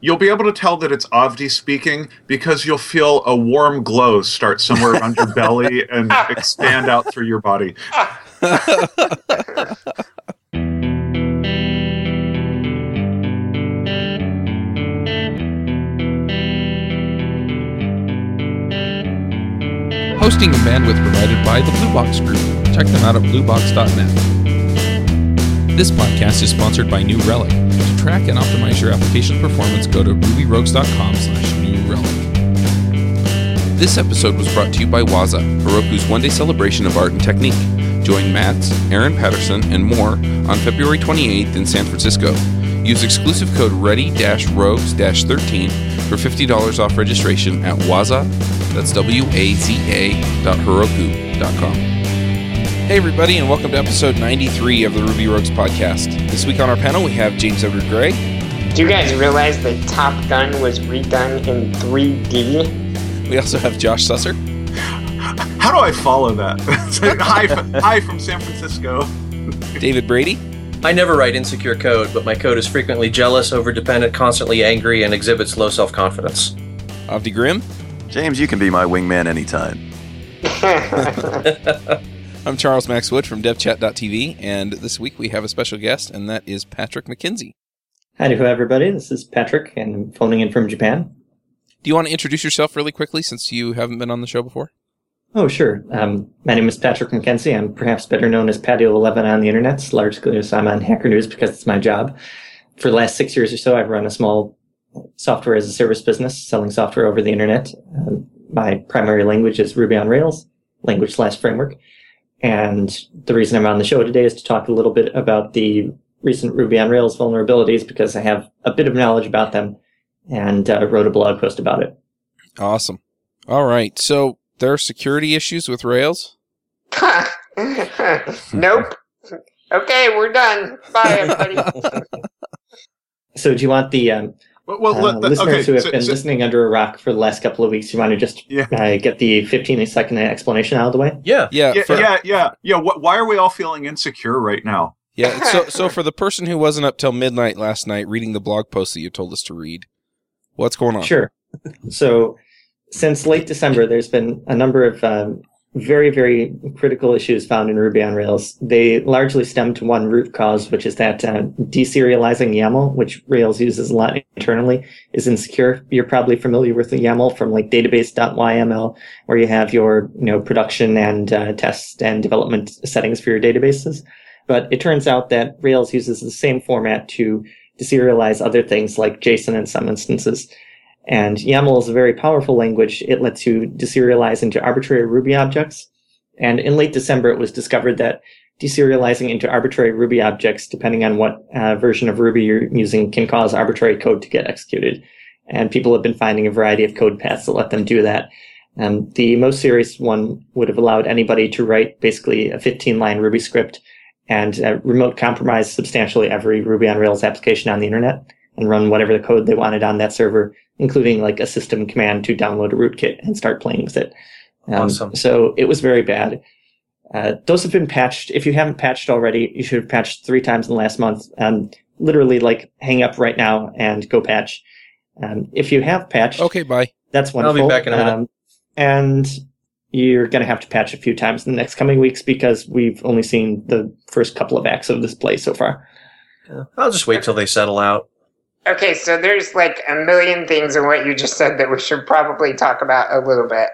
You'll be able to tell that it's Avdi speaking because you'll feel a warm glow start somewhere around your belly and expand out through your body. Hosting and bandwidth provided by the Blue Box Group. Check them out at bluebox.net. This podcast is sponsored by New Relic. To track and optimize your application's performance, go to rubyrogues.com/newrelic. This episode was brought to you by Waza, Heroku's one-day celebration of art and technique. Join Mads, Aaron Patterson, and more on February 28th in San Francisco. Use exclusive code READY-ROGUES-13 for $50 off registration at Waza, that's waza.heroku.com. Hey everybody, and welcome to episode 93 of the Ruby Rogues podcast. This week on our panel we have James Edward Gray. Do you guys realize that Top Gun was redone in 3D? We also have Josh Susser. How do I follow that? Like, hi from San Francisco. David Brady. I never write insecure code, but my code is frequently jealous, overdependent, constantly angry, and exhibits low self-confidence. Avdi Grimm. James, you can be my wingman anytime. I'm Charles Maxwood from devchat.tv, and this week we have a special guest, and that is Patrick McKenzie. Hi, everybody. This is Patrick, and I'm phoning in from Japan. Do you want to introduce yourself really quickly, since you haven't been on the show before? Oh, sure. My name is Patrick McKenzie. I'm perhaps better known as Patio11 on the internet, largely because I'm on Hacker News because it's my job. For the last 6 years or so, I've run a small software as a service business, selling software over the internet. My primary language is Ruby on Rails, language/framework. And the reason I'm on the show today is to talk a little bit about the recent Ruby on Rails vulnerabilities because I have a bit of knowledge about them and wrote a blog post about it. Awesome. All right. So, there are security issues with Rails? Nope. Okay, we're done. Bye, everybody. So do you want the listeners who have been listening under a rock for the last couple of weeks, you want to just get the 15-second explanation out of the way? Yeah. Why are we all feeling insecure right now? Yeah, so for the person who wasn't up till midnight last night reading the blog post that you told us to read, what's going on? Sure. So... since late December, there's been a number of very, very critical issues found in Ruby on Rails. They largely stem to one root cause, which is that deserializing YAML, which Rails uses a lot internally, is insecure. You're probably familiar with the YAML from like database.yml, where you have your production and test and development settings for your databases. But it turns out that Rails uses the same format to deserialize other things like JSON in some instances. And YAML is a very powerful language. It lets you deserialize into arbitrary Ruby objects. And in late December, it was discovered that deserializing into arbitrary Ruby objects, depending on what version of Ruby you're using, can cause arbitrary code to get executed. And people have been finding a variety of code paths that let them do that. The most serious one would have allowed anybody to write basically a 15-line Ruby script and remote compromise substantially every Ruby on Rails application on the internet and run whatever the code they wanted on that server, including like a system command to download a rootkit and start playing with it. Awesome. So it was very bad. Those have been patched. If you haven't patched already, you should have patched 3 times in the last month. Literally, like, hang up right now and go patch. If you have patched... okay, bye. That's wonderful. I'll be back in a minute. And you're going to have to patch a few times in the next coming weeks because we've only seen the first couple of acts of this play so far. Yeah. I'll just wait till they settle out. Okay, so there's like a million things in what you just said that we should probably talk about a little bit.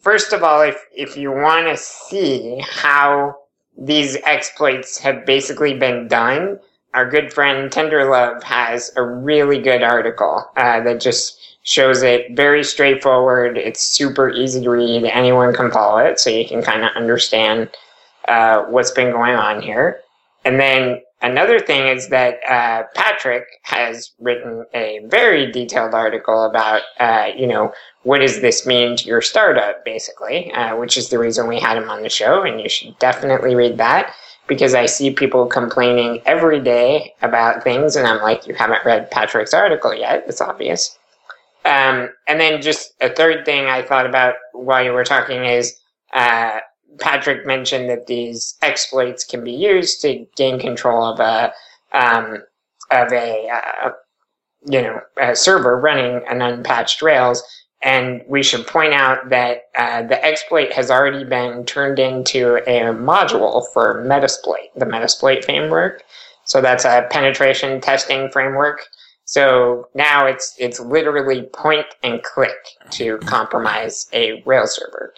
First of all, if you want to see how these exploits have basically been done, our good friend Tenderlove has a really good article that just shows it very straightforward. It's super easy to read. Anyone can follow it, so you can kind of understand what's been going on here. And then another thing is that Patrick has written a very detailed article about, what does this mean to your startup, basically, which is the reason we had him on the show, and you should definitely read that, because I see people complaining every day about things, and I'm like, you haven't read Patrick's article yet, it's obvious. And then just a third thing I thought about while you were talking is, Patrick mentioned that these exploits can be used to gain control of a a server running an unpatched Rails. And we should point out that the exploit has already been turned into a module for Metasploit, the Metasploit framework. So that's a penetration testing framework. So now it's literally point and click to compromise a Rails server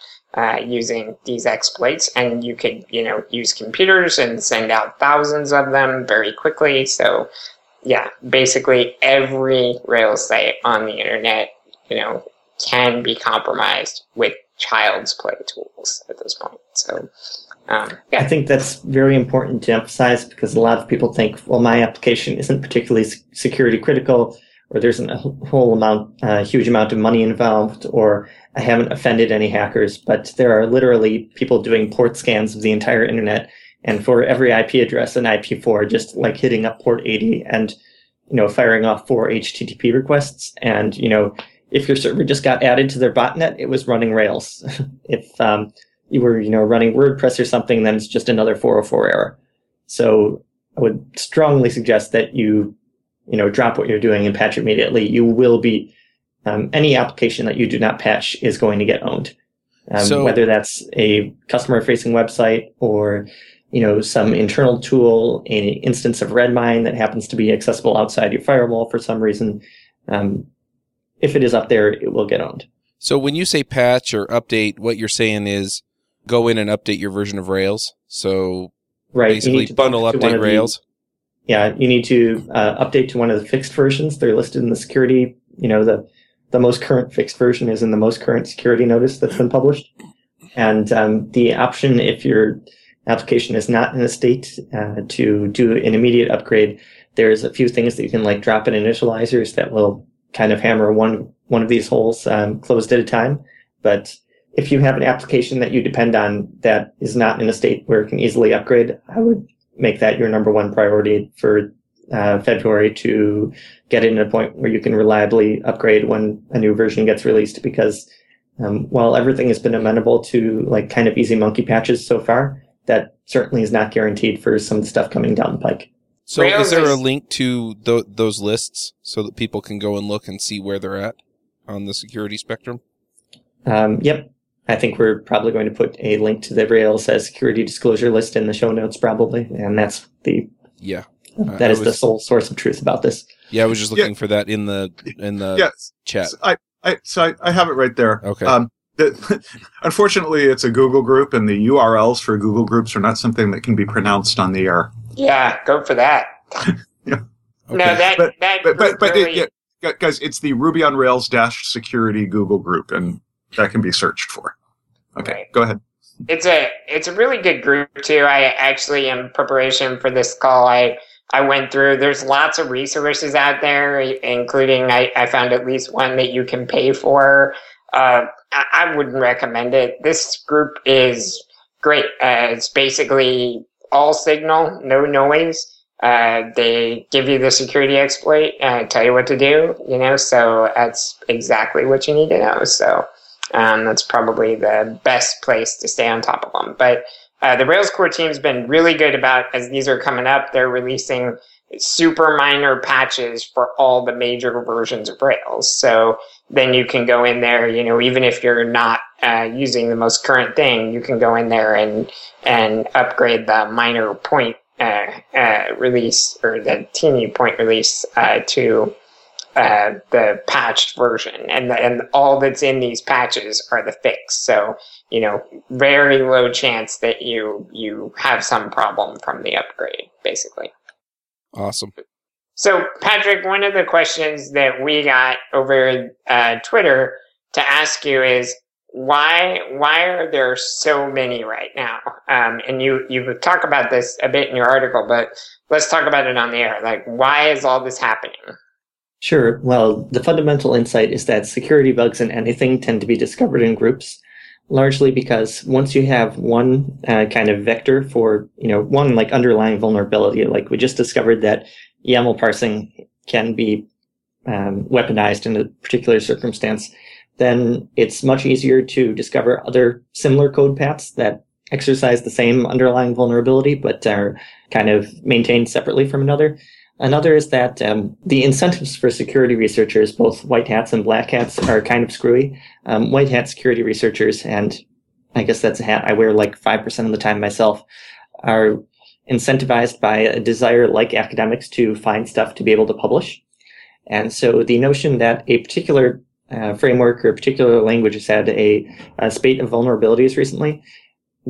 using these exploits. And you could, use computers and send out thousands of them very quickly. So yeah, basically every Rails site on the internet, can be compromised with child's play tools at this point. So, yeah. I think that's very important to emphasize because a lot of people think, well, my application isn't particularly security critical, or there isn't a huge amount of money involved, or I haven't offended any hackers. But there are literally people doing port scans of the entire internet, and for every IP address in IP4, just like hitting up port 80 and, firing off 4 HTTP requests and, if your server just got added to their botnet, it was running Rails. If you were, running WordPress or something, then it's just another 404 error. So I would strongly suggest that you, drop what you're doing and patch immediately. You will be, any application that you do not patch is going to get owned. Whether that's a customer-facing website or, some internal tool, an instance of Redmine that happens to be accessible outside your firewall for some reason, if it is up there, it will get owned. So when you say patch or update, what you're saying is go in and update your version of Rails. So basically bundle update Rails. You need to update to one of the fixed versions. They're listed in the security. The most current fixed version is in the most current security notice that's been published. And the option, if your application is not in a state to do an immediate upgrade, there's a few things that you can drop in initializers that will kind of hammer one of these holes closed at a time. But if you have an application that you depend on that is not in a state where it can easily upgrade, I would make that your number one priority for February to get it in a point where you can reliably upgrade when a new version gets released. Because while everything has been amenable to kind of easy monkey patches so far, that certainly is not guaranteed for some of the stuff coming down the pike. So Rails is there a link to those lists so that people can go and look and see where they're at on the security spectrum? Yep. I think we're probably going to put a link to the Rails security disclosure list in the show notes probably, and that's the the sole source of truth about this. Yeah, I was just looking for that in the chat. So I have it right there. Okay. Unfortunately, it's a Google group, and the URLs for Google groups are not something that can be pronounced on the air. Yeah, go for that. Okay. No, guys, it's the Ruby on Rails -security Google group, and that can be searched for. Okay, right. Go ahead. It's a really good group too. I actually, in preparation for this call, I went through. There's lots of resources out there, including I found at least one that you can pay for. I wouldn't recommend it. This group is great. It's basically all signal, no noise. They give you the security exploit, tell you what to do, so that's exactly what you need to know. So that's probably the best place to stay on top of them. But the Rails core team's been really good about, as these are coming up, they're releasing super minor patches for all the major versions of Rails. So then you can go in there, even if you're not using the most current thing, you can go in there and upgrade the minor point release or the teeny point release to the patched version. And all that's in these patches are the fix. So, very low chance that you have some problem from the upgrade, basically. Awesome. So, Patrick, one of the questions that we got over Twitter to ask you is, why are there so many right now? And you talk about this a bit in your article, but let's talk about it on the air. Why is all this happening? Sure. Well, the fundamental insight is that security bugs in anything tend to be discovered in groups, largely because once you have one kind of vector for, one underlying vulnerability, we just discovered that YAML parsing can be weaponized in a particular circumstance, then it's much easier to discover other similar code paths that exercise the same underlying vulnerability but are kind of maintained separately from another. Another is that the incentives for security researchers, both white hats and black hats, are kind of screwy. White hat security researchers, and I guess that's a hat I wear like 5% of the time myself, are incentivized by a desire, like academics, to find stuff to be able to publish. And so the notion that a particular framework or a particular language has had a spate of vulnerabilities recently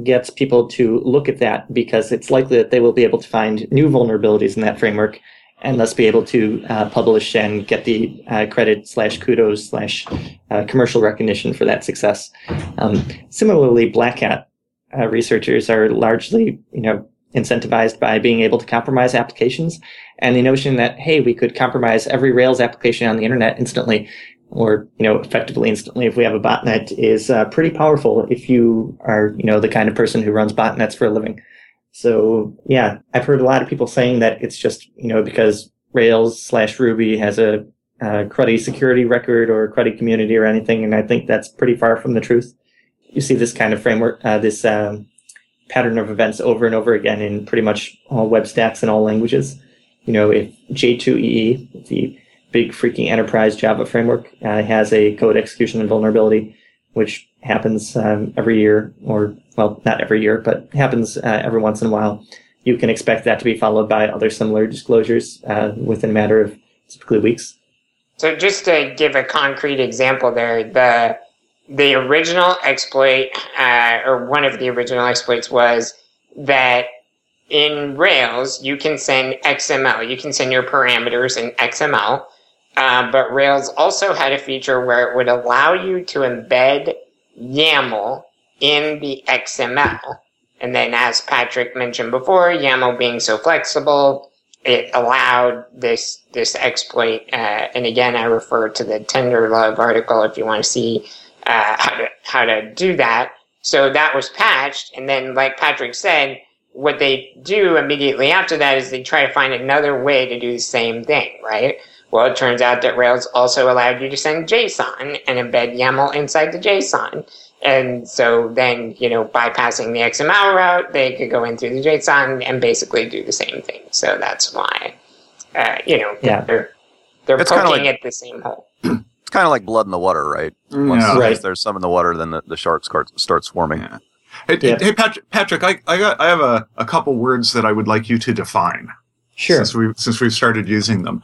gets people to look at that, because it's likely that they will be able to find new vulnerabilities in that framework and thus be able to publish and get the credit / kudos / commercial recognition for that success. Similarly, black hat researchers are largely, incentivized by being able to compromise applications, and the notion that, hey, we could compromise every Rails application on the internet instantly, or, effectively instantly if we have a botnet, is pretty powerful if you are, the kind of person who runs botnets for a living. So, yeah, I've heard a lot of people saying that it's just, because Rails / Ruby has a cruddy security record or a cruddy community or anything, and I think that's pretty far from the truth. You see this kind of framework, this pattern of events over and over again in pretty much all web stacks and all languages. If J2EE, the big freaking enterprise Java framework, has a code execution and vulnerability, which happens every year, or, well, not every year, but happens every once in a while, you can expect that to be followed by other similar disclosures within a matter of typically weeks. So just to give a concrete example there, the original exploit, or one of the original exploits, was that in Rails, you can send XML. You can send your parameters in XML. But Rails also had a feature where it would allow you to embed YAML in the XML. And then, as Patrick mentioned before, YAML being so flexible, it allowed this exploit. And again, I refer to the Tenderlove article if you want to see how to do that. So that was patched, and then, like Patrick said, what they do immediately after that is they try to find another way to do the same thing, right? Well, it turns out that Rails also allowed you to send JSON and embed YAML inside the JSON. And so then, bypassing the XML route, they could go in through the JSON and basically do the same thing. So that's why, they're poking at the same hole. It's kind of like blood in the water, right? Once there's some in the water, then the sharks start swarming. Yeah. Hey, Patrick, I have a couple words that I would like you to define. Sure. Since we've started using them,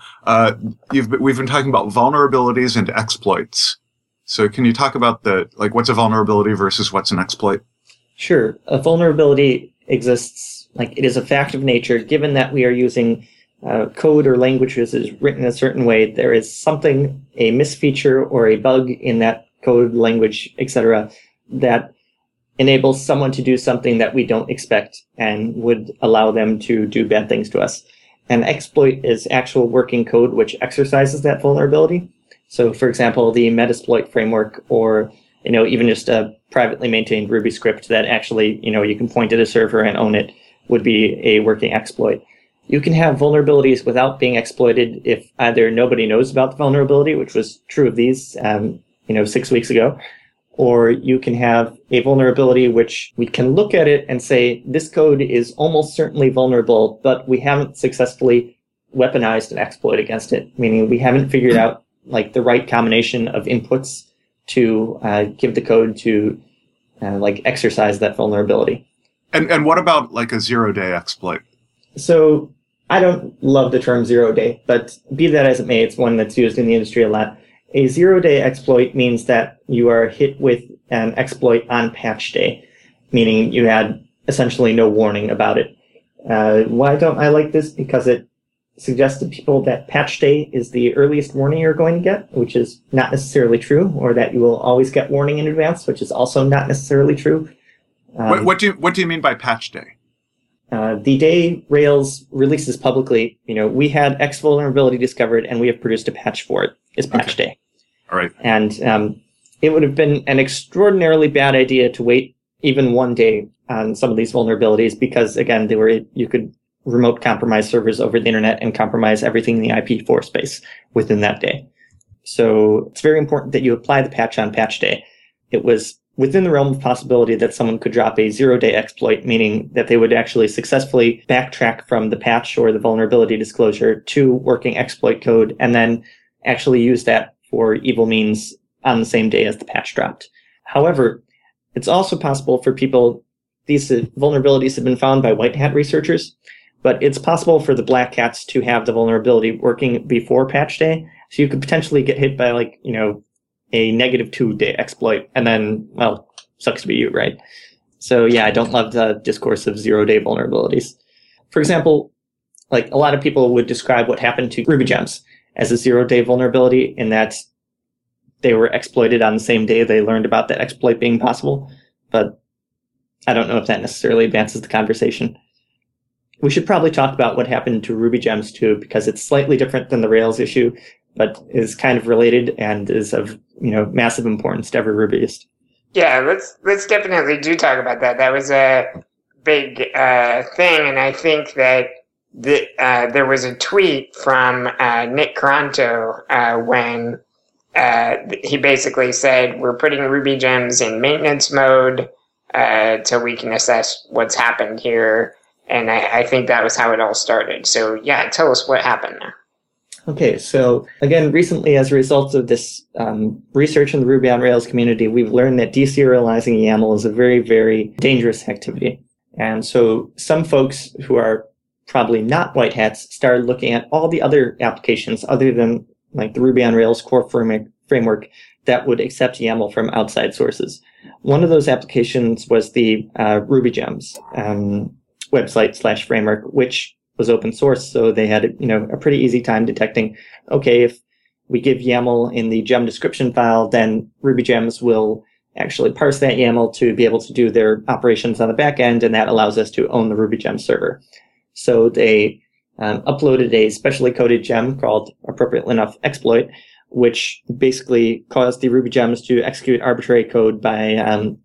we've been talking about vulnerabilities and exploits. So can you talk about what's a vulnerability versus what's an exploit? Sure. A vulnerability exists, it is a fact of nature. Given that we are using code or languages is written a certain way, there is something, a misfeature or a bug in that code, language, etc., that enables someone to do something that we don't expect and would allow them to do bad things to us. An exploit is actual working code which exercises that vulnerability. So, for example, the Metasploit framework, or even just a privately maintained Ruby script that actually you can point at a server and own it, would be a working exploit. You can have vulnerabilities without being exploited if either nobody knows about the vulnerability, which was true of these, 6 weeks ago, or you can have a vulnerability which we can look at it and say, this code is almost certainly vulnerable, but we haven't successfully weaponized an exploit against it, meaning we haven't figured out the right combination of inputs to give the code to exercise that vulnerability. And what about a zero-day exploit? So, I don't love the term zero-day, but be that as it may, it's one that's used in the industry a lot. A zero-day exploit means that you are hit with an exploit on patch day, meaning you had essentially no warning about it. Why don't I like this? Because it suggests to people that patch day is the earliest warning you're going to get, which is not necessarily true, or that you will always get warning in advance, which is also not necessarily true. What do you mean by patch day? The day Rails releases publicly, we had X vulnerability discovered and we have produced a patch for it. It's patch day. All right. And it would have been an extraordinarily bad idea to wait even one day on some of these vulnerabilities because, again, you could remote compromise servers over the internet and compromise everything in the IP4 space within that day. So it's very important that you apply the patch on patch day. It was within the realm of possibility that someone could drop a zero-day exploit, meaning that they would actually successfully backtrack from the patch or the vulnerability disclosure to working exploit code and then actually use that for evil means on the same day as the patch dropped. However, it's also possible for people, these vulnerabilities have been found by white hat researchers, but it's possible for the black hats to have the vulnerability working before patch day. So you could potentially get hit by a -2-day exploit, and then, well, sucks to be you, right? So yeah, I don't love the discourse of zero-day vulnerabilities. For example, a lot of people would describe what happened to RubyGems as a zero-day vulnerability in that they were exploited on the same day they learned about that exploit being possible, but I don't know if that necessarily advances the conversation. We should probably talk about what happened to RubyGems too, because it's slightly different than the Rails issue, but is kind of related and is of massive importance to every Rubyist. Yeah, let's definitely do talk about that. That was a big thing, and I think that there was a tweet from Nick Cronto when he basically said, "We're putting RubyGems in maintenance mode till we can assess what's happened here," and I think that was how it all started. So yeah, tell us what happened there. Okay, so again, recently as a result of this research in the Ruby on Rails community, we've learned that deserializing YAML is a very, very dangerous activity. And so some folks who are probably not white hats started looking at all the other applications other than the Ruby on Rails core framework that would accept YAML from outside sources. One of those applications was the RubyGems website/framework, which was open source, so they had a pretty easy time detecting, okay, if we give YAML in the gem description file, then RubyGems will actually parse that YAML to be able to do their operations on the back end, and that allows us to own the RubyGems server. So they uploaded a specially coded gem called, appropriately enough, exploit, which basically caused the RubyGems to execute arbitrary code by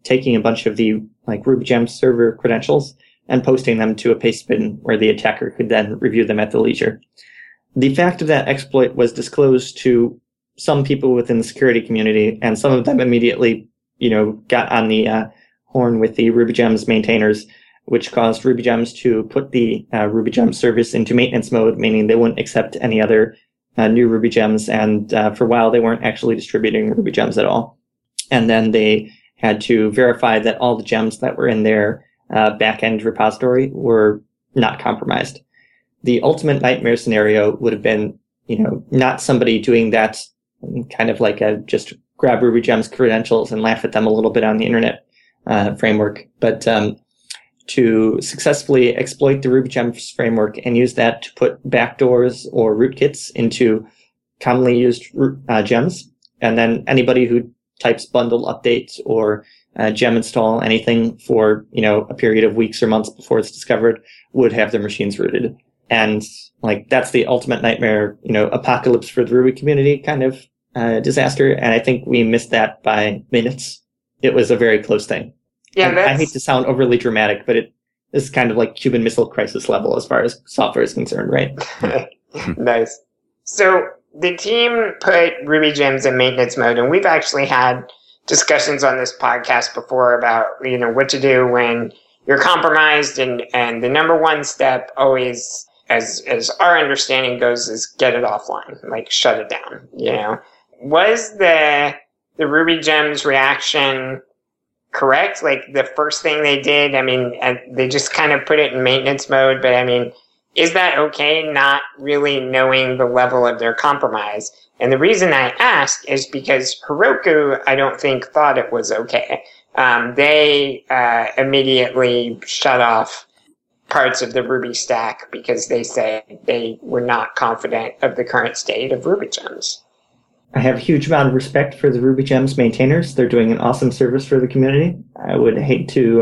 taking a bunch of the RubyGems server credentials and posting them to a paste bin where the attacker could then review them at their leisure. The fact of that exploit was disclosed to some people within the security community, and some of them immediately, got on the horn with the RubyGems maintainers, which caused RubyGems to put the RubyGems service into maintenance mode, meaning they wouldn't accept any other new RubyGems, and for a while they weren't actually distributing RubyGems at all. And then they had to verify that all the gems that were in there backend repository were not compromised. The ultimate nightmare scenario would have been, not somebody doing that kind of just grab RubyGems credentials and laugh at them a little bit on the internet framework, but to successfully exploit the RubyGems framework and use that to put backdoors or rootkits into commonly used gems. And then anybody who types bundle updates or gem install anything for a period of weeks or months before it's discovered would have their machines rooted, and that's the ultimate nightmare, apocalypse for the Ruby community kind of disaster. And I think we missed that by minutes. It was a very close thing. Yeah, I hate to sound overly dramatic, but this is kind of Cuban Missile Crisis level as far as software is concerned, right? Nice. So the team put RubyGems in maintenance mode, and we've actually had discussions on this podcast before about, what to do when you're compromised. And the number one step always, as our understanding goes, is get it offline, shut it down, Was the RubyGems reaction correct? The first thing they did, they just kind of put it in maintenance mode, but is that okay? Not really knowing the level of their compromise. And the reason I ask is because Heroku, I don't think, thought it was okay. They immediately shut off parts of the Ruby stack because they said they were not confident of the current state of RubyGems. I have a huge amount of respect for the RubyGems maintainers. They're doing an awesome service for the community. I would hate to,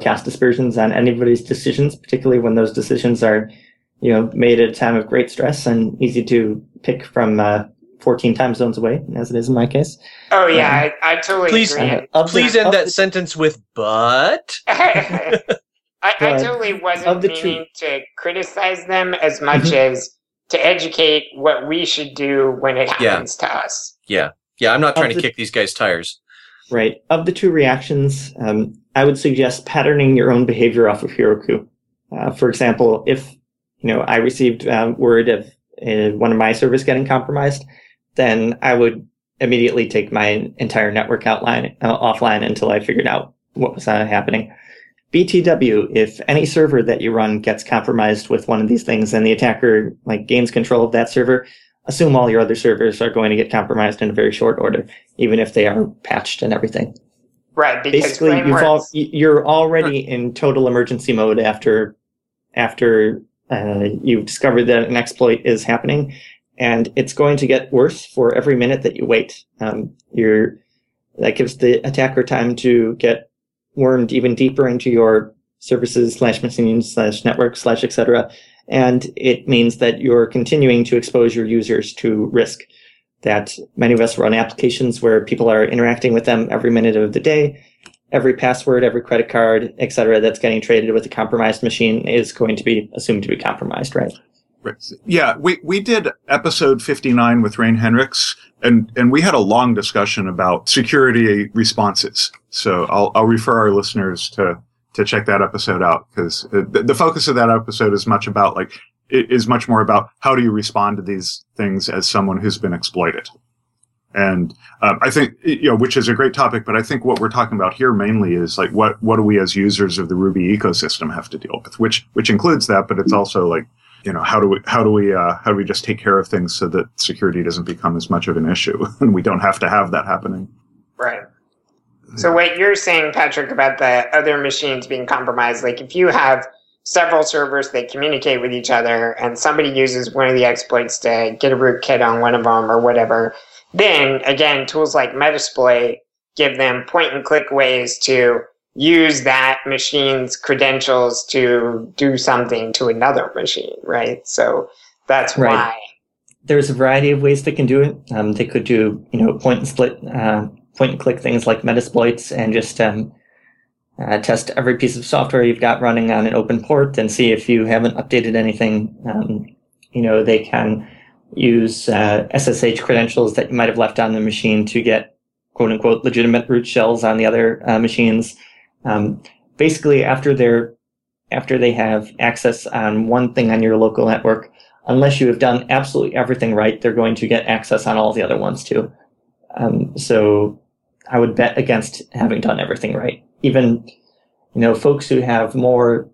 cast aspersions on anybody's decisions, particularly when those decisions are, made at a time of great stress and easy to pick from 14 time zones away, as it is in my case. Oh, yeah, I totally agree. Please end that sentence with, but... I totally wasn't meaning to criticize them as much as to educate what we should do when it happens to us. Yeah, I'm not trying to kick these guys' tires. Right. Of the two reactions, I would suggest patterning your own behavior off of Heroku. For example, if I received word of one of my servers getting compromised, then I would immediately take my entire network offline until I figured out what was happening. BTW, if any server that you run gets compromised with one of these things and the attacker gains control of that server, assume all your other servers are going to get compromised in a very short order, even if they are patched and everything. Right. Basically, you're already in total emergency mode after you've discovered that an exploit is happening, and it's going to get worse for every minute that you wait. That gives the attacker time to get wormed even deeper into your services /machines/network/etc. And it means that you're continuing to expose your users to risk. That many of us run applications where people are interacting with them every minute of the day. Every password, every credit card, etc. that's getting traded with a compromised machine is going to be assumed to be compromised, right? Right. Yeah, we did episode 59 with Rain Hendricks, and we had a long discussion about security responses. So I'll refer our listeners to check that episode out, because the focus of that episode is much more about how do you respond to these things as someone who's been exploited. And I think, which is a great topic, but I think what we're talking about here mainly is what do we as users of the Ruby ecosystem have to deal with, which includes that, but it's also how do we just take care of things so that security doesn't become as much of an issue and we don't have to have that happening. Right. So what you're saying, Patrick, about the other machines being compromised, if you have several servers that communicate with each other and somebody uses one of the exploits to get a rootkit on one of them or whatever, then, again, tools like Metasploit give them point-and-click ways to use that machine's credentials to do something to another machine, right? So that's right. Why. There's a variety of ways they can do it. They could do, point-and-click things like Metasploits and just test every piece of software you've got running on an open port and see if you haven't updated anything. They can use SSH credentials that you might have left on the machine to get, quote-unquote, legitimate root shells on the other machines. Basically, after they have access on one thing on your local network, unless you have done absolutely everything right, they're going to get access on all the other ones, too. So I would bet against having done everything right. Even, folks who have more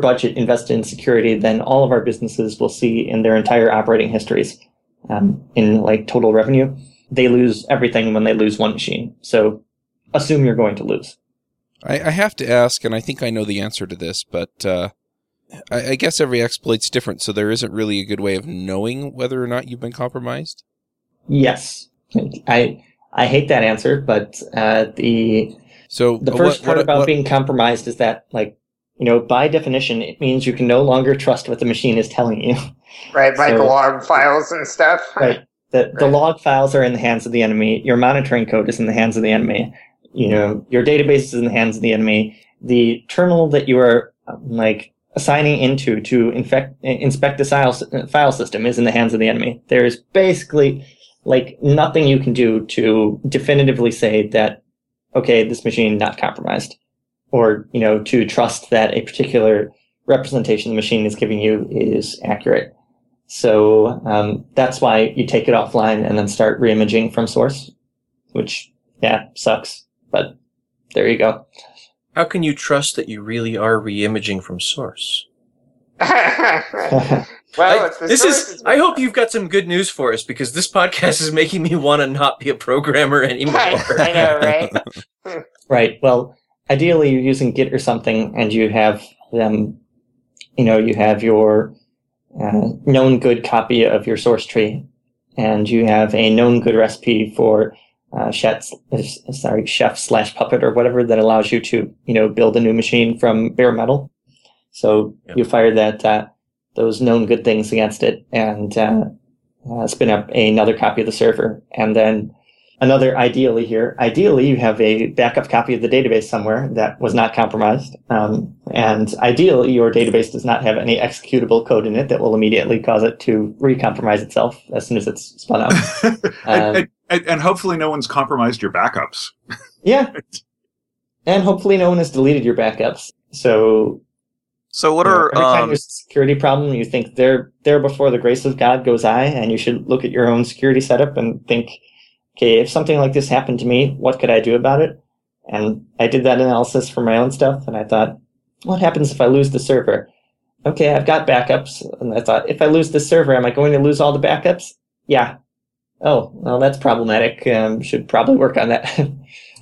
budget invested in security than all of our businesses will see in their entire operating histories, in total revenue, they lose everything when they lose one machine. So assume you're going to lose. I have to ask, and I think I know the answer to this, but I guess every exploit's different, so there isn't really a good way of knowing whether or not you've been compromised? Yes. I hate that answer, but the first part about being compromised is that, by definition, it means you can no longer trust what the machine is telling you. Right, the log files and stuff. Right. The log files are in the hands of the enemy. Your monitoring code is in the hands of the enemy. Your database is in the hands of the enemy. The terminal that you are assigning into to inspect the file system is in the hands of the enemy. There is basically nothing you can do to definitively say that, okay, this machine not compromised, or to trust that a particular representation the machine is giving you is accurate. So that's why you take it offline and then start reimaging from source, which sucks. But there you go. How can you trust that you really are reimaging from source? I hope you've got some good news for us, because this podcast is making me want to not be a programmer anymore. I know, right? Right. Well, ideally, you're using Git or something, and you have your known good copy of your source tree, and you have a known good recipe for chef/puppet or whatever that allows you to build a new machine from bare metal. So you fire that those known good things against it and spin up another copy of the server. And then ideally you have a backup copy of the database somewhere that was not compromised. And ideally your database does not have any executable code in it that will immediately cause it to recompromise itself as soon as it's spun up. I, I, And hopefully no one's compromised your backups. Yeah. And hopefully no one has deleted your backups. So what are every time there's a security problem, you think there before the grace of God goes I, and you should look at your own security setup and think, okay, if something like this happened to me, what could I do about it? And I did that analysis for my own stuff, and I thought, what happens if I lose the server? Okay, I've got backups, and I thought, if I lose the server, am I going to lose all the backups? Yeah. Oh, well, that's problematic. Should probably work on that.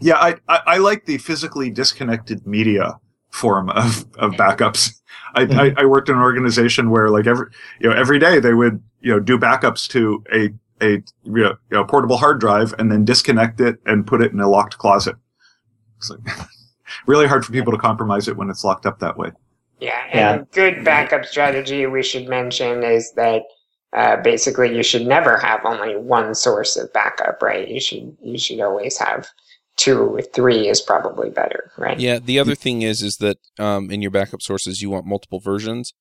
Yeah, I like the physically disconnected media form of backups. I worked in an organization where like every day they would do backups to a portable hard drive and then disconnect it and put it in a locked closet. It's like really hard for people to compromise it when it's locked up that way. Yeah, and a good backup strategy we should mention is that basically you should never have only one source of backup, right? You should always have 2 or 3 is probably better, right? Yeah, the other thing is that in your backup sources you want multiple versions.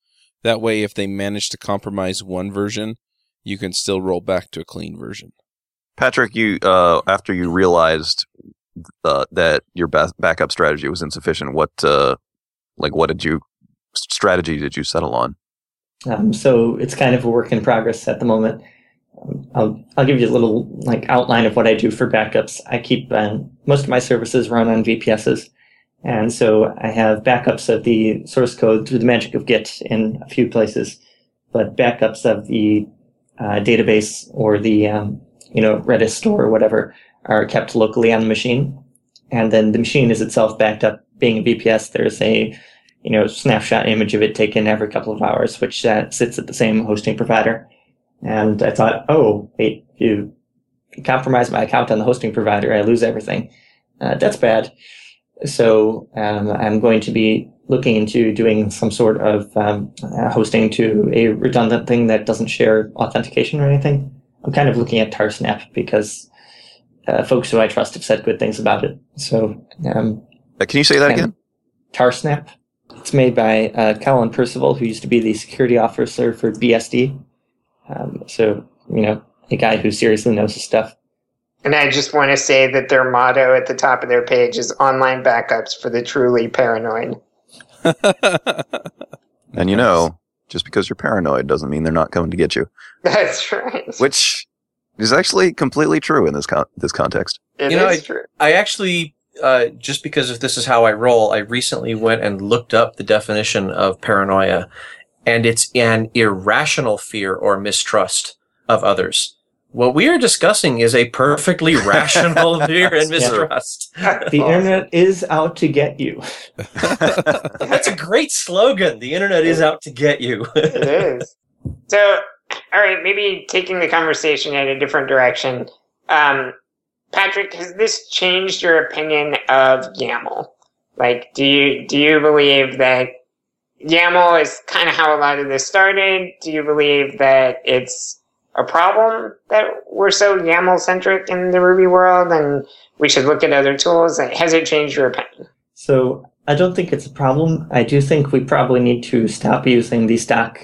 That way if they manage to compromise one version, you can still roll back to a clean version. Patrick, you after you realized that your backup strategy was insufficient, strategy did you settle on? So it's kind of a work in progress at the moment. I'll give you a little outline of what I do for backups. I keep most of my services run on VPSs, and so I have backups of the source code through the magic of Git in a few places, but backups of the database or the Redis store or whatever are kept locally on the machine, and then the machine is itself backed up. Being a VPS, there's a snapshot image of it taken every couple of hours, which sits at the same hosting provider. And I thought, oh, wait, if you compromise my account on the hosting provider, I lose everything. That's bad. So I'm going to be looking into doing some sort of hosting to a redundant thing that doesn't share authentication or anything. I'm kind of looking at Tarsnap because folks who I trust have said good things about it. So can you say that again? Tarsnap. It's made by Colin Percival, who used to be the security officer for BSD. So a guy who seriously knows his stuff. And I just want to say that their motto at the top of their page is online backups for the truly paranoid. And just because you're paranoid doesn't mean they're not coming to get you. That's right. Which is actually completely true in this context. It is true. I actually... just because of this is how I roll, I recently went and looked up the definition of paranoia, and it's an irrational fear or mistrust of others. What we are discussing is a perfectly rational fear and mistrust. Yeah. The internet is out to get you. That's a great slogan. The internet is out to get you. It is. So, all right, maybe taking the conversation in a different direction. Patrick, has this changed your opinion of YAML? Do you believe that YAML is kind of how a lot of this started? Do you believe that it's a problem that we're so YAML-centric in the Ruby world and we should look at other tools? Has it changed your opinion? So I don't think it's a problem. I do think we probably need to stop using the stock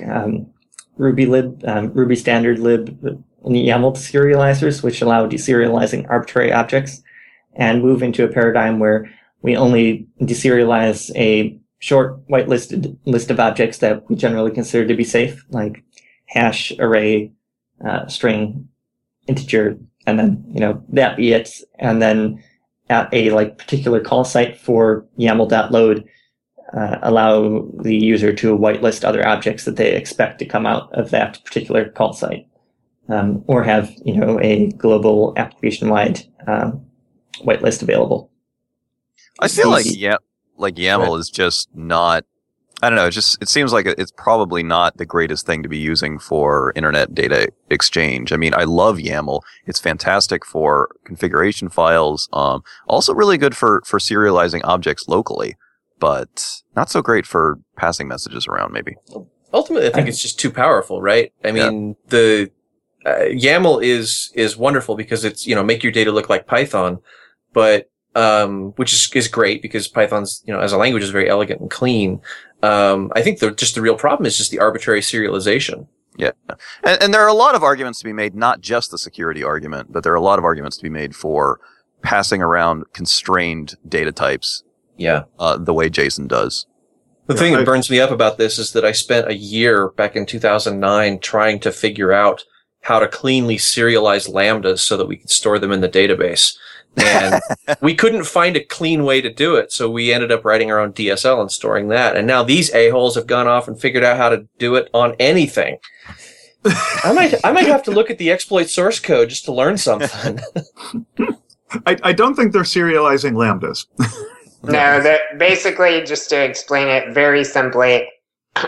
Ruby standard lib in the YAML deserializers, which allow deserializing arbitrary objects, and move into a paradigm where we only deserialize a short whitelisted list of objects that we generally consider to be safe, like hash, array, string, integer, and then, that be it. And then at a particular call site for YAML.load, allow the user to whitelist other objects that they expect to come out of that particular call site. Or have, a global application-wide whitelist available. I feel YAML is just not, I don't know, it seems like it's probably not the greatest thing to be using for internet data exchange. I mean, I love YAML. It's fantastic for configuration files, also really good for serializing objects locally, but not so great for passing messages around, maybe. Ultimately, I think it's just too powerful, right? I mean, YAML is wonderful because it's, make your data look like Python, but, which is great because Python's, as a language is very elegant and clean. I think the real problem is just the arbitrary serialization. Yeah. And there are a lot of arguments to be made, not just the security argument, but there are a lot of arguments to be made for passing around constrained data types. Yeah. The way JSON does. The thing that burns me up about this is that I spent a year back in 2009 trying to figure out how to cleanly serialize lambdas so that we could store them in the database. And we couldn't find a clean way to do it, so we ended up writing our own DSL and storing that. And now these a-holes have gone off and figured out how to do it on anything. I might have to look at the exploit source code just to learn something. I don't think they're serializing lambdas. No, that basically, just to explain it very simply,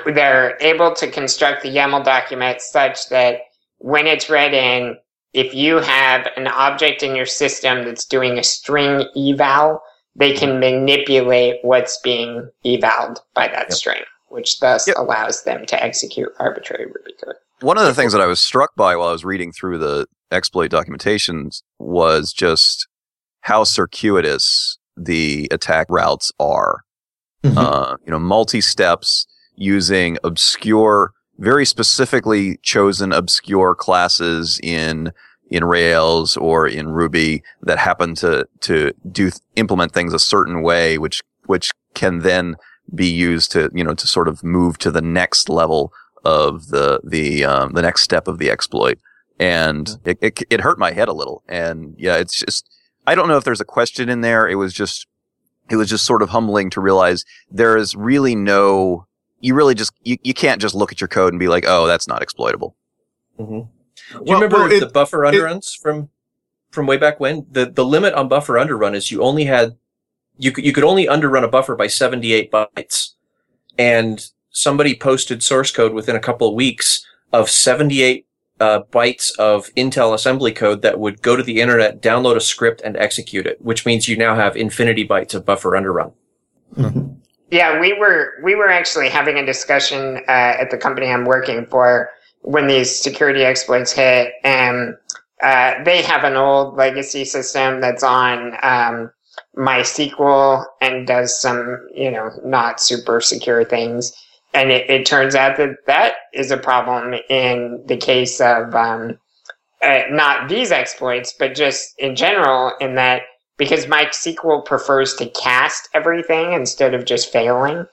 they're able to construct the YAML document such that when it's read in, if you have an object in your system that's doing a string eval, they can manipulate what's being evaled by that string, which thus allows them to execute arbitrary Ruby code. One of the things that I was struck by while I was reading through the exploit documentation was just how circuitous the attack routes are. Mm-hmm. Multi-steps using obscure, very specifically chosen obscure classes in Rails or in Ruby that happen to implement things a certain way, which can then be used to sort of move to the next level of the next step of the exploit. And it hurt my head a little. And yeah, it's just, I don't know if there's a question in there. It was just sort of humbling to realize there is really no, you can't just look at your code and be like, oh, that's not exploitable. Mm-hmm. Do you remember the buffer underruns from way back when? The limit on buffer underrun is you could only underrun a buffer by 78 bytes. And somebody posted source code within a couple of weeks of 78 bytes of Intel assembly code that would go to the internet, download a script, and execute it, which means you now have infinity bytes of buffer underrun. Mm-hmm. Yeah, we were actually having a discussion at the company I'm working for when these security exploits hit, and they have an old legacy system that's on MySQL and does some not super secure things. And it turns out that is a problem in the case of not these exploits, but just in general, in that because MySQL prefers to cast everything instead of just failing,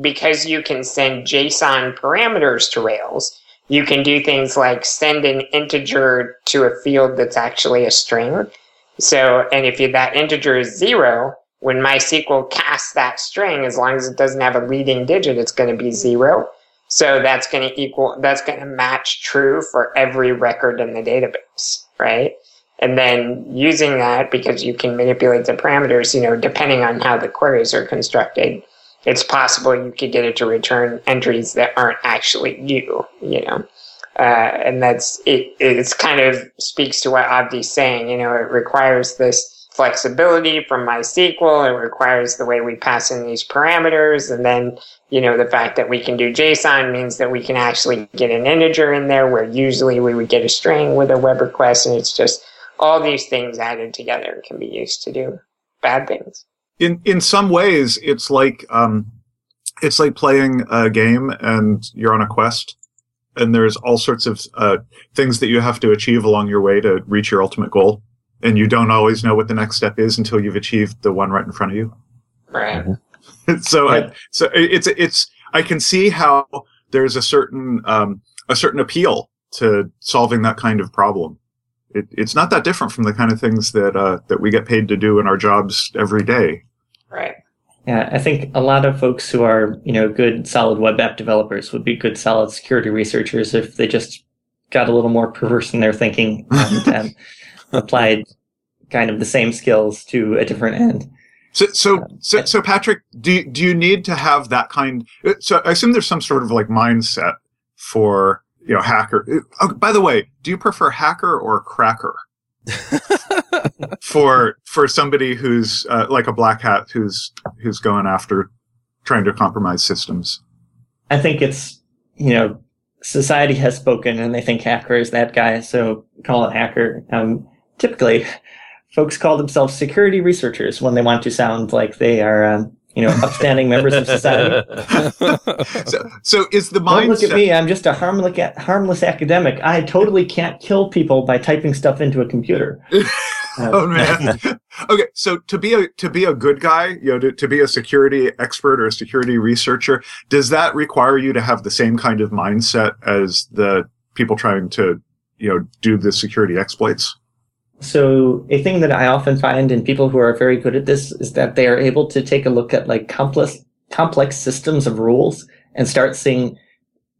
because you can send JSON parameters to Rails, you can do things like send an integer to a field that's actually a string. So, and if that integer is 0, when MySQL casts that string, as long as it doesn't have a leading digit, it's going to be 0. So that's going to match true for every record in the database, right? And then using that, because you can manipulate the parameters, depending on how the queries are constructed, it's possible you could get it to return entries that aren't actually you. And that's it. It's kind of speaks to what Avdi's saying. It requires this flexibility from MySQL. It requires the way we pass in these parameters. And then, the fact that we can do JSON means that we can actually get an integer in there, where usually we would get a string with a web request. And it's just all these things added together can be used to do bad things. In some ways, it's like playing a game and you're on a quest. And there's all sorts of things that you have to achieve along your way to reach your ultimate goal. And you don't always know what the next step is until you've achieved the one right in front of you. Right. I can see how there's a certain appeal to solving that kind of problem. It's not that different from the kind of things that we get paid to do in our jobs every day. Right. Yeah, I think a lot of folks who are, good solid web app developers would be good solid security researchers if they just got a little more perverse in their thinking and applied kind of the same skills to a different end. So Patrick, do you need to have that kind? So I assume there's some sort of like mindset for hacker. Oh, by the way, do you prefer hacker or cracker? for somebody who's like a black hat who's going after trying to compromise systems. I think it's society has spoken, and they think hacker is that guy, so call it hacker. Typically, folks call themselves security researchers when they want to sound like they are upstanding members of society. So is the mindset... Don't look at me. I'm just a harmless academic. I totally can't kill people by typing stuff into a computer. Oh man. Okay, so to be a good guy, to be a security expert or a security researcher, does that require you to have the same kind of mindset as the people trying to, do the security exploits? So a thing that I often find in people who are very good at this is that they are able to take a look at complex systems of rules and start seeing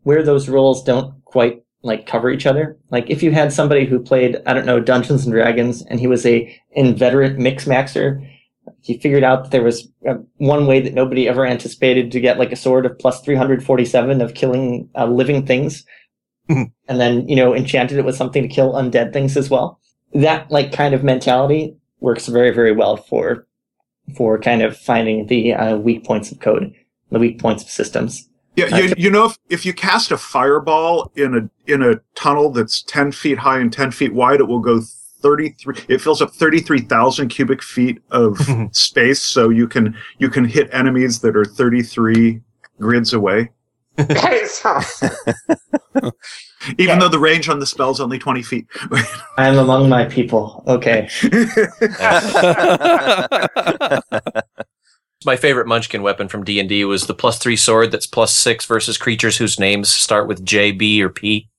where those rules don't quite cover each other. Like if you had somebody who played, Dungeons and Dragons, and he was a inveterate mix-maxer, he figured out that there was one way that nobody ever anticipated to get a sword of plus 347 of killing living things, and then, enchanted it with something to kill undead things as well. That kind of mentality works very, very well for kind of finding the weak points of code, the weak points of systems. Yeah, if you cast a fireball in a tunnel that's 10 feet high and 10 feet wide, it will go 33. It fills up 33,000 cubic feet of space, so you can hit enemies that are 33 grids away. That is awesome. Even though the range on the spell is only 20 feet. I'm among my people. Okay. My favorite Munchkin weapon from D&D was the +3 sword that's +6 versus creatures whose names start with J, B, or P.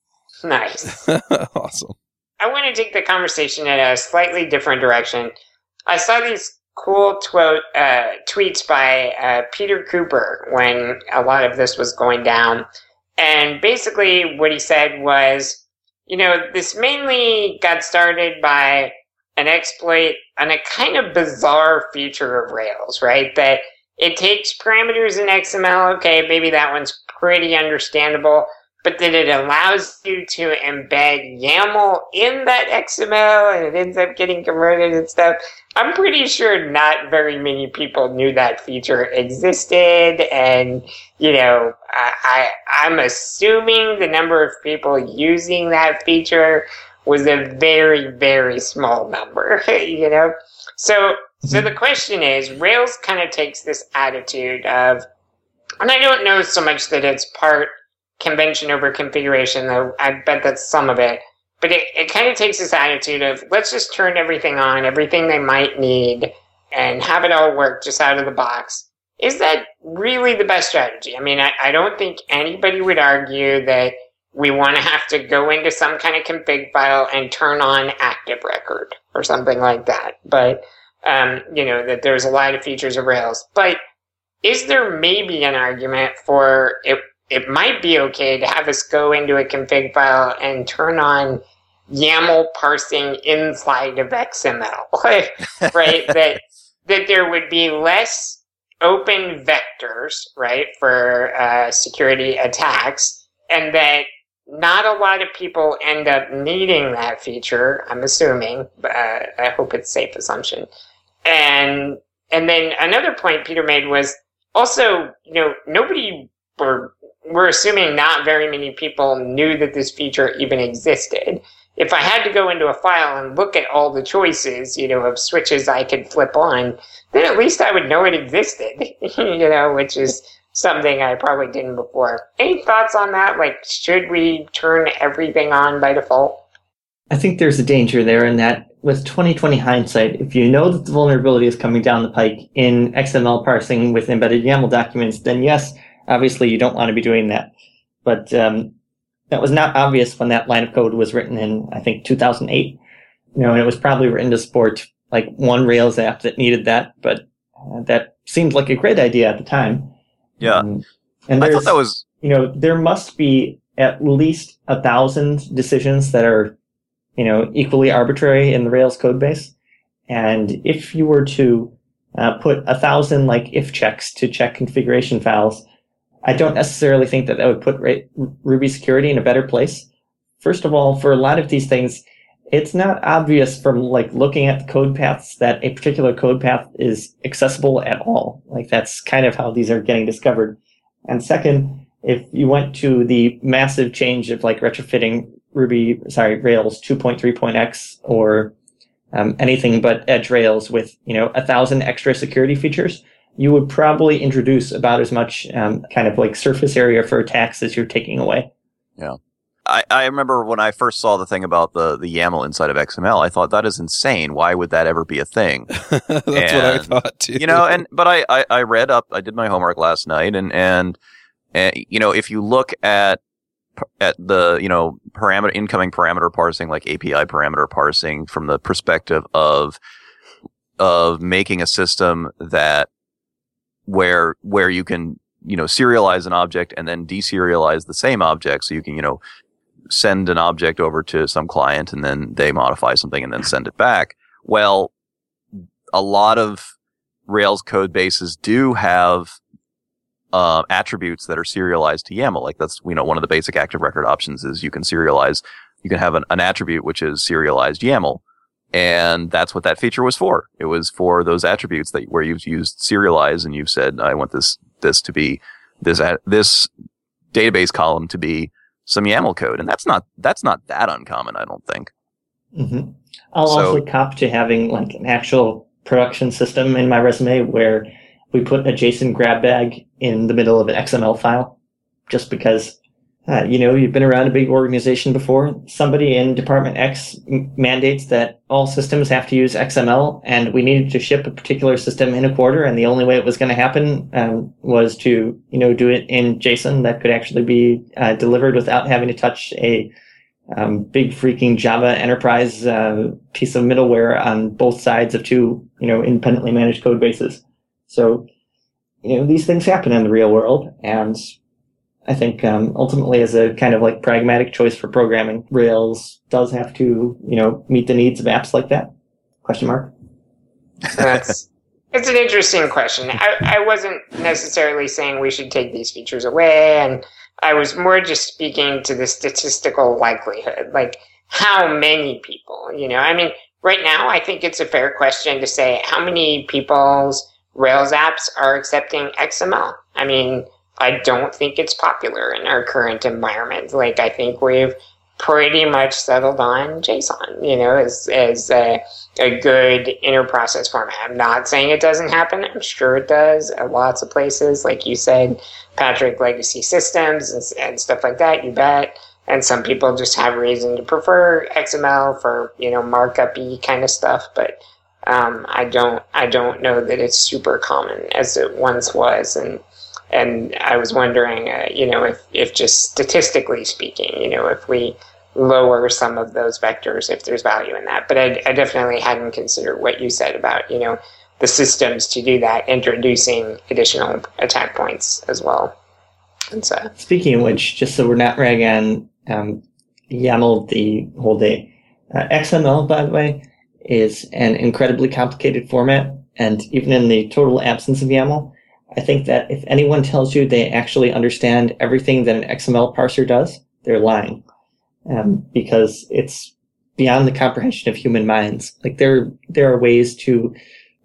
Nice. Awesome. I want to take the conversation in a slightly different direction. I saw these cool tweets by Peter Cooper when a lot of this was going down. And basically what he said was, this mainly got started by an exploit on a kind of bizarre feature of Rails, right? That it takes parameters in XML, okay, maybe that one's pretty understandable, but that it allows you to embed YAML in that XML and it ends up getting converted and stuff. I'm pretty sure not very many people knew that feature existed, and, I'm assuming the number of people using that feature was a very, very small number, So the question is, Rails kind of takes this attitude of, and I don't know so much that it's part convention over configuration, though I bet that's some of it, but it kind of takes this attitude of, let's just turn everything on, everything they might need, and have it all work just out of the box. Is that really the best strategy? I mean, I don't think anybody would argue that we want to have to go into some kind of config file and turn on Active Record or something like that. But, that there's a lot of features of Rails. But is there maybe an argument for it might be okay to have us go into a config file and turn on YAML parsing inside of XML, right? that there would be less open vectors, right, for security attacks, and that not a lot of people end up needing that feature, I'm assuming. I hope it's a safe assumption. And then another point Peter made was also, nobody or we're assuming not very many people knew that this feature even existed. If I had to go into a file and look at all the choices, of switches I could flip on, then at least I would know it existed, which is something I probably didn't before. Any thoughts on that? Should we turn everything on by default? I think there's a danger there in that with 20/20 hindsight, if you know that the vulnerability is coming down the pike in XML parsing with embedded YAML documents, then yes, obviously, you don't want to be doing that. But that was not obvious when that line of code was written in, I think, 2008. And it was probably written to support one Rails app that needed that. But that seemed like a great idea at the time. Yeah. And I thought that was... there must be at least 1,000 decisions that are, equally arbitrary in the Rails code base. And if you were to put 1,000, if checks to check configuration files... I don't necessarily think that would put Ruby security in a better place. First of all, for a lot of these things, it's not obvious from looking at the code paths that a particular code path is accessible at all. That's kind of how these are getting discovered. And second, if you went to the massive change of retrofitting Rails 2.3.x or anything but Edge Rails with 1,000 extra security features, you would probably introduce about as much kind of like surface area for attacks as you're taking away. Yeah. I remember when I first saw the thing about the YAML inside of XML, I thought, that is insane. Why would that ever be a thing? That's what I thought too. You know, but I read up, I did my homework last night, and you know, if you look at the, you know, parameter, incoming parameter parsing, like API parameter parsing, from the perspective of making a system that where you can, you know, serialize an object and then deserialize the same object, so you can, you know, send an object over to some client and then they modify something and then send it back. Well, a lot of Rails code bases do have attributes that are serialized to YAML. Like, that's, you know, one of the basic active record options is you can have an attribute which is serialized YAML. And that's what that feature was for. It was for those attributes that where you've used serialize and you've said, I want this to be this database column to be some YAML code. And that's not that uncommon, I don't think. Mm-hmm. I'll also cop to having like an actual production system in my resume where we put a JSON grab bag in the middle of an XML file, just because, you know, you've been around a big organization before. Somebody in Department X mandates that all systems have to use XML, and we needed to ship a particular system in a quarter, and the only way it was going to happen was to, you know, do it in JSON that could actually be delivered without having to touch a big freaking Java enterprise piece of middleware on both sides of two, you know, independently managed code bases. So, you know, these things happen in the real world, and I think ultimately, as a kind of like pragmatic choice for programming, Rails does have to, you know, meet the needs of apps like that. Question mark? It's an interesting question. I wasn't necessarily saying we should take these features away, and I was more just speaking to the statistical likelihood, like how many people, you know. I mean, right now, I think it's a fair question to say how many people's Rails apps are accepting XML. I mean, I don't think it's popular in our current environment. Like, I think we've pretty much settled on JSON, you know, as a good inter-process format. I'm not saying it doesn't happen. I'm sure it does at lots of places. Like you said, Patrick, legacy systems and stuff like that, you bet. And some people just have reason to prefer XML for, you know, markup-y kind of stuff. But I don't know that it's super common as it once was. And I was wondering, you know, if just statistically speaking, you know, if we lower some of those vectors, if there's value in that. But I definitely hadn't considered what you said about, you know, the systems to do that, introducing additional attack points as well. And so, speaking of which, just so we're not ragging on YAML the whole day, XML, by the way, is an incredibly complicated format. And even in the total absence of YAML, I think that if anyone tells you they actually understand everything that an XML parser does, they're lying, because it's beyond the comprehension of human minds. Like, there are ways to,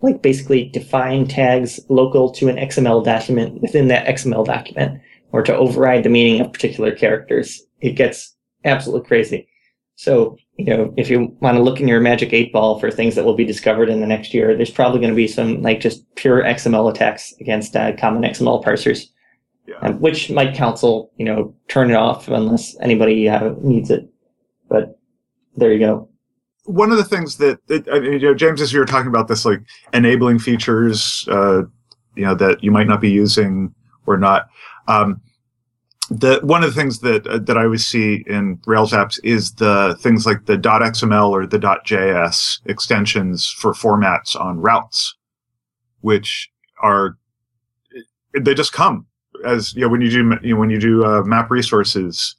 like, basically define tags local to an XML document within that XML document, or to override the meaning of particular characters. It gets absolutely crazy. So, you know, if you want to look in your magic 8-ball for things that will be discovered in the next year, there's probably going to be some, like, just pure XML attacks against common XML parsers, yeah. Which might counsel, you know, turn it off unless anybody needs it. But there you go. One of the things that, you know, James, as you were talking about this, like, enabling features, you know, that you might not be using or not, one of the things that I always see in Rails apps is the things like the .xml or the .js extensions for formats on routes, which are, they just come as, you know, when you do map resources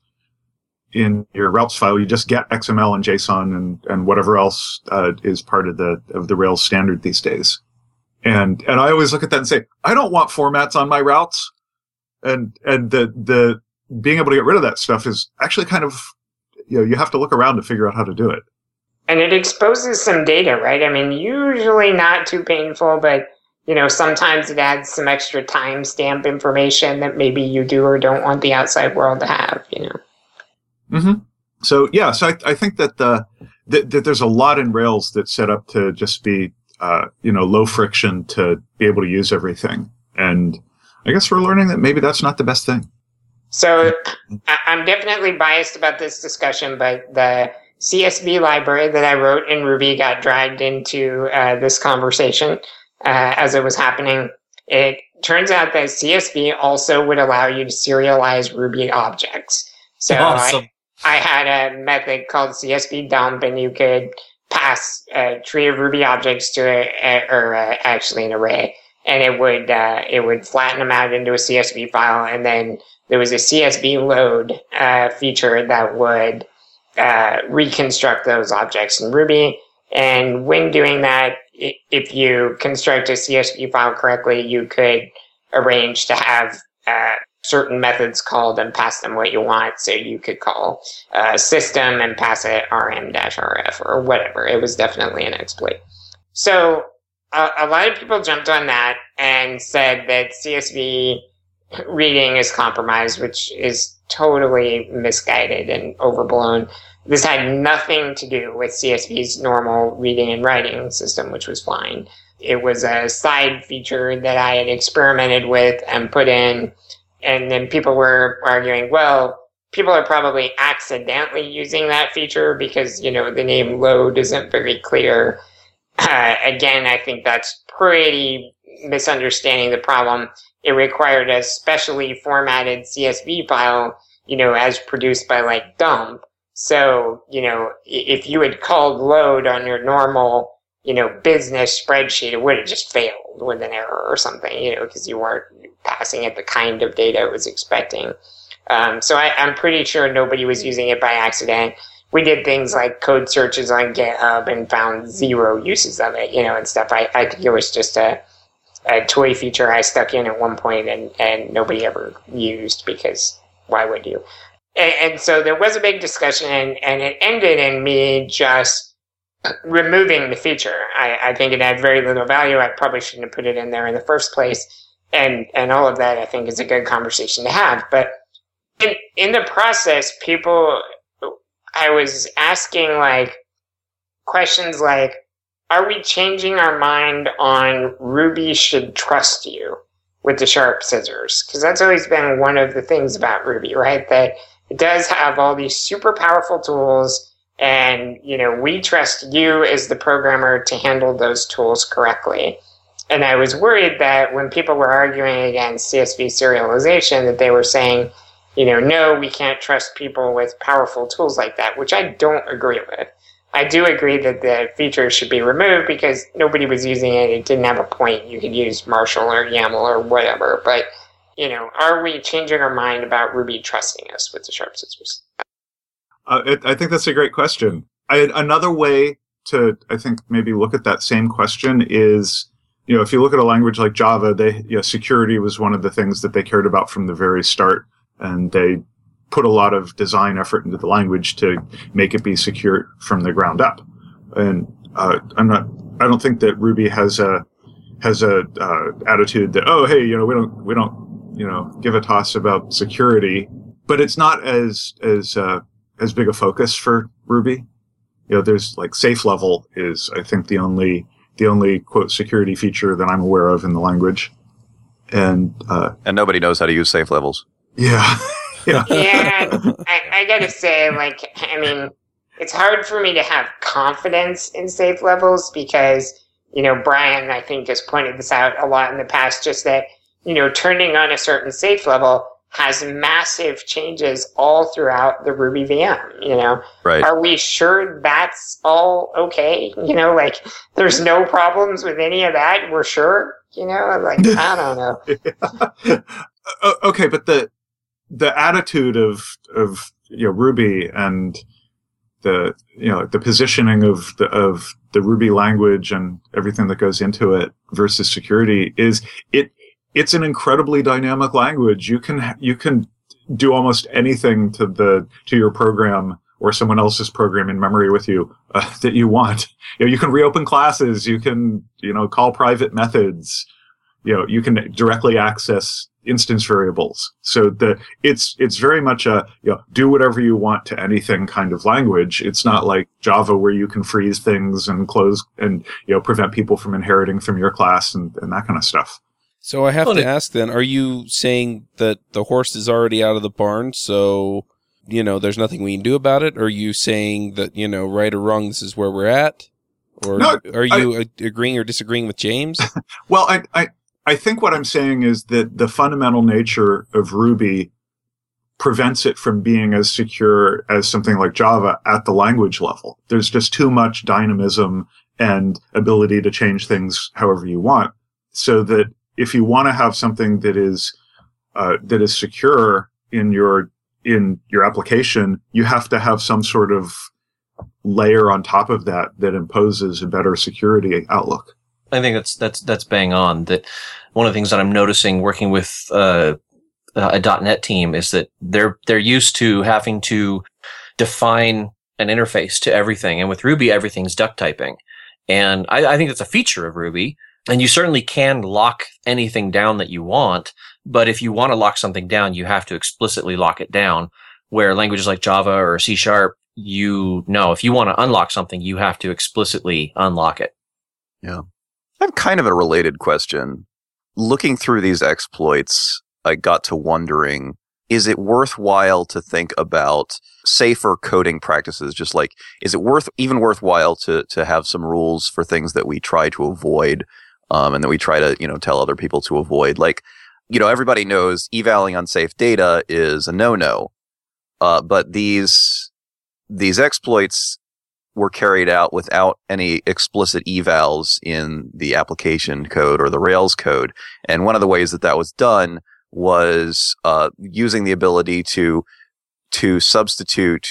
in your routes file, you just get XML and JSON and whatever else is part of the Rails standard these days. And I always look at that and say, I don't want formats on my routes. And the being able to get rid of that stuff is actually kind of, you know, you have to look around to figure out how to do it. And it exposes some data, right? I mean, usually not too painful, but, you know, sometimes it adds some extra timestamp information that maybe you do or don't want the outside world to have, you know. Mm-hmm. So, yeah, so I think that there's a lot in Rails that's set up to just be low friction to be able to use everything. And I guess we're learning that maybe that's not the best thing. So I'm definitely biased about this discussion, but the CSV library that I wrote in Ruby got dragged into this conversation as it was happening. It turns out that CSV also would allow you to serialize Ruby objects. So awesome. I had a method called CSV dump, and you could pass a tree of Ruby objects to actually an array, and it would flatten them out into a CSV file, and then there was a CSV load feature that would reconstruct those objects in Ruby. And when doing that, if you construct a CSV file correctly, you could arrange to have certain methods called and pass them what you want. So you could call system and pass it rm-rf or whatever. It was definitely an exploit. So a lot of people jumped on that and said that CSV reading is compromised, which is totally misguided and overblown. This had nothing to do with CSV's normal reading and writing system, which was fine. It was a side feature that I had experimented with and put in. And then people were arguing, well, people are probably accidentally using that feature because, the name load isn't very clear. Again, I think that's pretty misunderstanding the problem. It required a specially formatted CSV file, as produced by dump. So, if you had called load on your normal, business spreadsheet, it would have just failed with an error or something, because you weren't passing it the kind of data it was expecting. So I'm pretty sure nobody was using it by accident. We did things like code searches on GitHub and found zero uses of it, and stuff. I think it was just a toy feature I stuck in at one point and nobody ever used, because why would you? And so there was a big discussion, and it ended in me just removing the feature. I think it had very little value. I probably shouldn't have put it in there in the first place. And all of that, I think, is a good conversation to have. But in the process, I was asking questions like, are we changing our mind on Ruby should trust you with the sharp scissors? Because that's always been one of the things about Ruby, right? That it does have all these super powerful tools, and, we trust you as the programmer to handle those tools correctly. And I was worried that when people were arguing against CSV serialization, that they were saying, no, we can't trust people with powerful tools like that, which I don't agree with. I do agree that the feature should be removed because nobody was using it. It didn't have a point. You could use Marshall or YAML or whatever. But, are we changing our mind about Ruby trusting us with the sharp scissors? I think that's a great question. Another way to, I think, maybe look at that same question is, if you look at a language like Java, security was one of the things that they cared about from the very start, and they put a lot of design effort into the language to make it be secure from the ground up. And I don't think that Ruby has a attitude that, oh, hey, we don't give a toss about security. But it's not as big a focus for Ruby. There's safe level is, I think, the only quote security feature that I'm aware of in the language. And nobody knows how to use safe levels. Yeah. Yeah, I gotta say, it's hard for me to have confidence in safe levels because, Brian, I think, has pointed this out a lot in the past, just that, turning on a certain safe level has massive changes all throughout the Ruby VM, Right. Are we sure that's all okay? There's no problems with any of that, we're sure? I don't know. Okay, but the attitude of Ruby and the positioning of the Ruby language and everything that goes into it versus security is it's an incredibly dynamic language. You can do almost anything to your program or someone else's program in memory with you that you want. You can reopen classes. You can call private methods. you know, you can directly access instance variables. So it's very much a, you know, do whatever you want to anything kind of language. It's not like Java where you can freeze things and close and, you know, prevent people from inheriting from your class and that kind of stuff. So I have to ask then, are you saying that the horse is already out of the barn, so, you know, there's nothing we can do about it? Or are you saying that, you know, right or wrong, this is where we're at? Or no, are you agreeing or disagreeing with James? Well, I think what I'm saying is that the fundamental nature of Ruby prevents it from being as secure as something like Java at the language level. There's just too much dynamism and ability to change things however you want. So that if you want to have something that is secure in your application, you have to have some sort of layer on top of that that imposes a better security outlook. I think that's bang on. That one of the things that I'm noticing working with a .NET team is that they're used to having to define an interface to everything, and with Ruby, everything's duck typing, and I think that's a feature of Ruby. And you certainly can lock anything down that you want, but if you want to lock something down, you have to explicitly lock it down. Where languages like Java or C#, if you want to unlock something, you have to explicitly unlock it. Yeah. I have kind of a related question. Looking through these exploits, I got to wondering, is it worthwhile to think about safer coding practices? Just like, is it worthwhile to have some rules for things that we try to avoid, and that we try to, you know, tell other people to avoid? Like, you know, everybody knows evaling unsafe data is a no-no, but these exploits were carried out without any explicit evals in the application code or the Rails code. And one of the ways that was done was using the ability to substitute,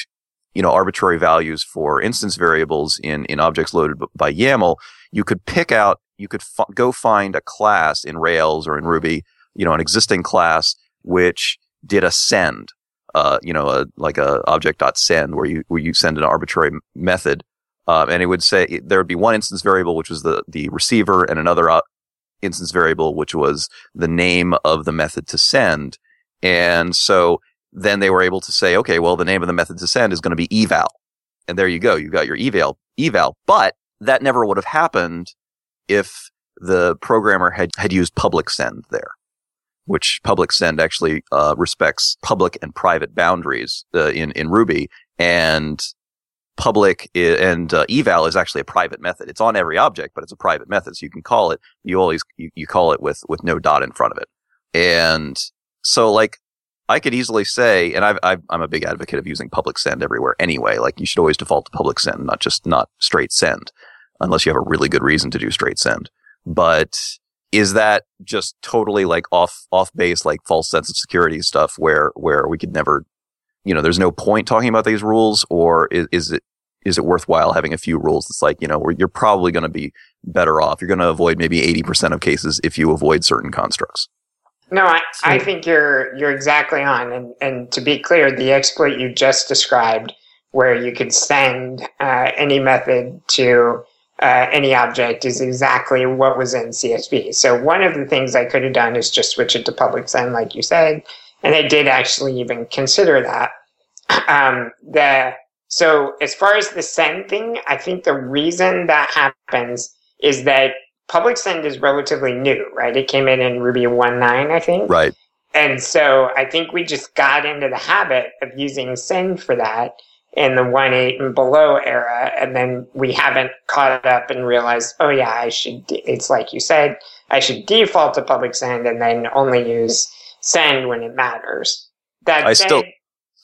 you know, arbitrary values for instance variables in objects loaded by YAML. You could pick out, you could go find a class in Rails or in Ruby, you know, an existing class which did a send, like a object.send where you send an arbitrary method. And it would say there would be one instance variable, which was the receiver, and another instance variable, which was the name of the method to send. And so then they were able to say, okay, well, the name of the method to send is going to be eval. And there you go. You got your eval. But that never would have happened if the programmer had used public send there, which public send actually respects public and private boundaries in Ruby, and eval is actually a private method. It's on every object, but it's a private method, so you can call it. You always you call it with no dot in front of it, and so like I could easily say, and I'm a big advocate of using public send everywhere anyway. Like you should always default to public send, not straight send, unless you have a really good reason to do straight send. But is that just totally like off base, like false sense of security stuff where we could never, you know, there's no point talking about these rules? Or is it worthwhile having a few rules that's like, you know, where you're probably going to be better off? You're going to avoid maybe 80% of cases if you avoid certain constructs. No, I think you're exactly on. And to be clear, the exploit you just described where you could send any method to any object is exactly what was in CSV. So one of the things I could have done is just switch it to public send, like you said, and I did actually even consider that. So as far as the send thing, I think the reason that happens is that public send is relatively new, right? It came in Ruby 1.9, I think. Right. And so I think we just got into the habit of using send for that in the 1.8 and below era, and then we haven't caught up and realized, oh yeah, it's like you said, I should default to public send and then only use send when it matters. That I said,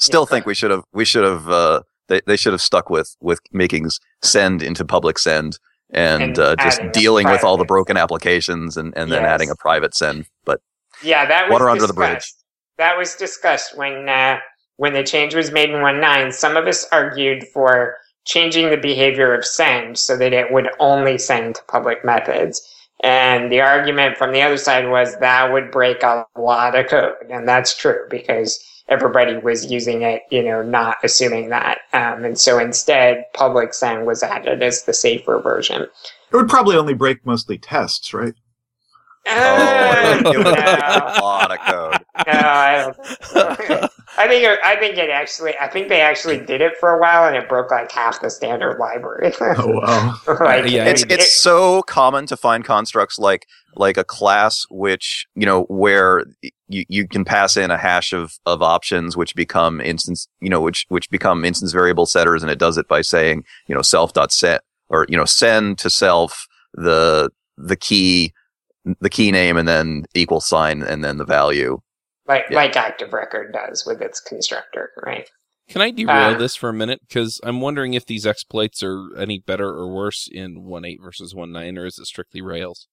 still think we should have they should have stuck with making send into public send and just dealing with all the broken applications and then adding a private send. But yeah, that was water under the bridge. That was discussed when the change was made in 1.9, some of us argued for changing the behavior of send so that it would only send to public methods. And the argument from the other side was that would break a lot of code. And that's true because everybody was using it, you know, not assuming that. And so instead, public send was added as the safer version. It would probably only break mostly tests, right? A lot of code. No, I think they actually did it for a while, and it broke like half the standard library. Oh wow! It's so common to find constructs like a class, which where you can pass in a hash of options, which become instance, which become instance variable setters, and it does it by saying self.set or send to self the key name and then equal sign and then the value. Like Active Record does with its constructor, right? Can I derail this for a minute? Because I'm wondering if these exploits are any better or worse in 1.8 versus 1.9, or is it strictly Rails?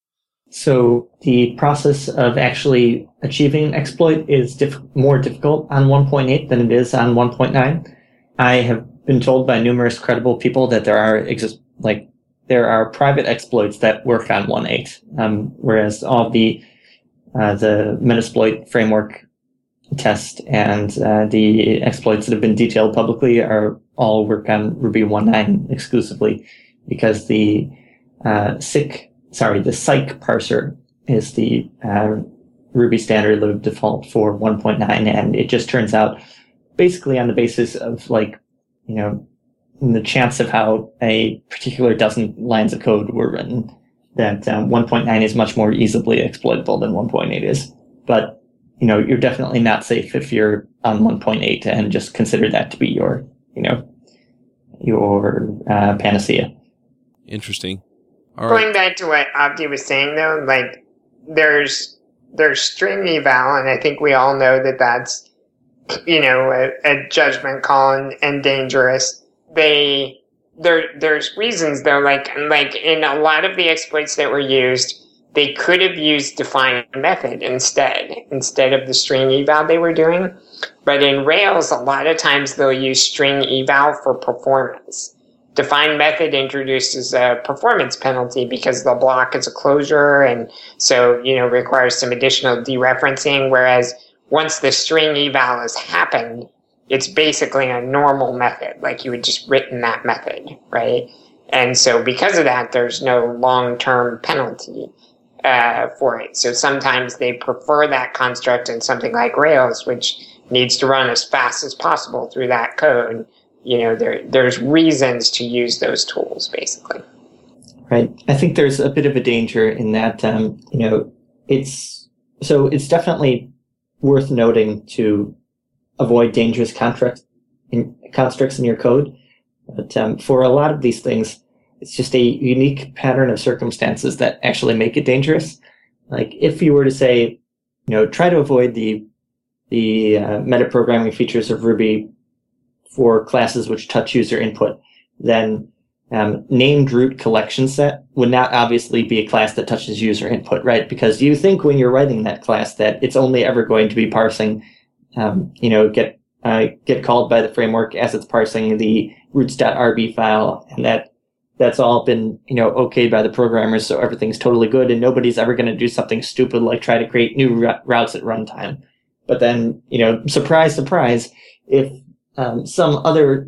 So the process of actually achieving an exploit is more difficult on 1.8 than it is on 1.9. I have been told by numerous credible people that there are private exploits that work on 1.8, whereas all the Metasploit framework test and the exploits that have been detailed publicly are all work on Ruby 1.9 exclusively, because the psych parser is the Ruby standard of default for 1.9, and it just turns out basically on the basis of the chance of how a particular dozen lines of code were written, that 1.9 is much more easily exploitable than 1.8 is. But, you're definitely not safe if you're on 1.8 and just consider that to be your panacea. Interesting. All right. Going back to what Avdi was saying, though, there's string eval, and I think we all know that that's, a judgment call and dangerous. There's reasons though, like in a lot of the exploits that were used, they could have used define method instead of the string eval they were doing. But in Rails, a lot of times they'll use string eval for performance. Define method introduces a performance penalty because the block is a closure, and so, requires some additional dereferencing. Whereas once the string eval has happened, it's basically a normal method, like you had just written that method, right? And so because of that, there's no long-term penalty for it. So sometimes they prefer that construct in something like Rails, which needs to run as fast as possible through that code. There's reasons to use those tools, basically. Right. I think there's a bit of a danger in that, it's definitely worth noting to avoid dangerous constructs in your code. But for a lot of these things, it's just a unique pattern of circumstances that actually make it dangerous. Like if you were to say, try to avoid the metaprogramming features of Ruby for classes which touch user input, then named root collection set would not obviously be a class that touches user input, right? Because you think when you're writing that class that it's only ever going to be parsing get called by the framework as it's parsing the roots.rb file, and that's all been okayed by the programmers, so everything's totally good, and nobody's ever going to do something stupid like try to create new routes at runtime. But then, surprise, surprise, if some other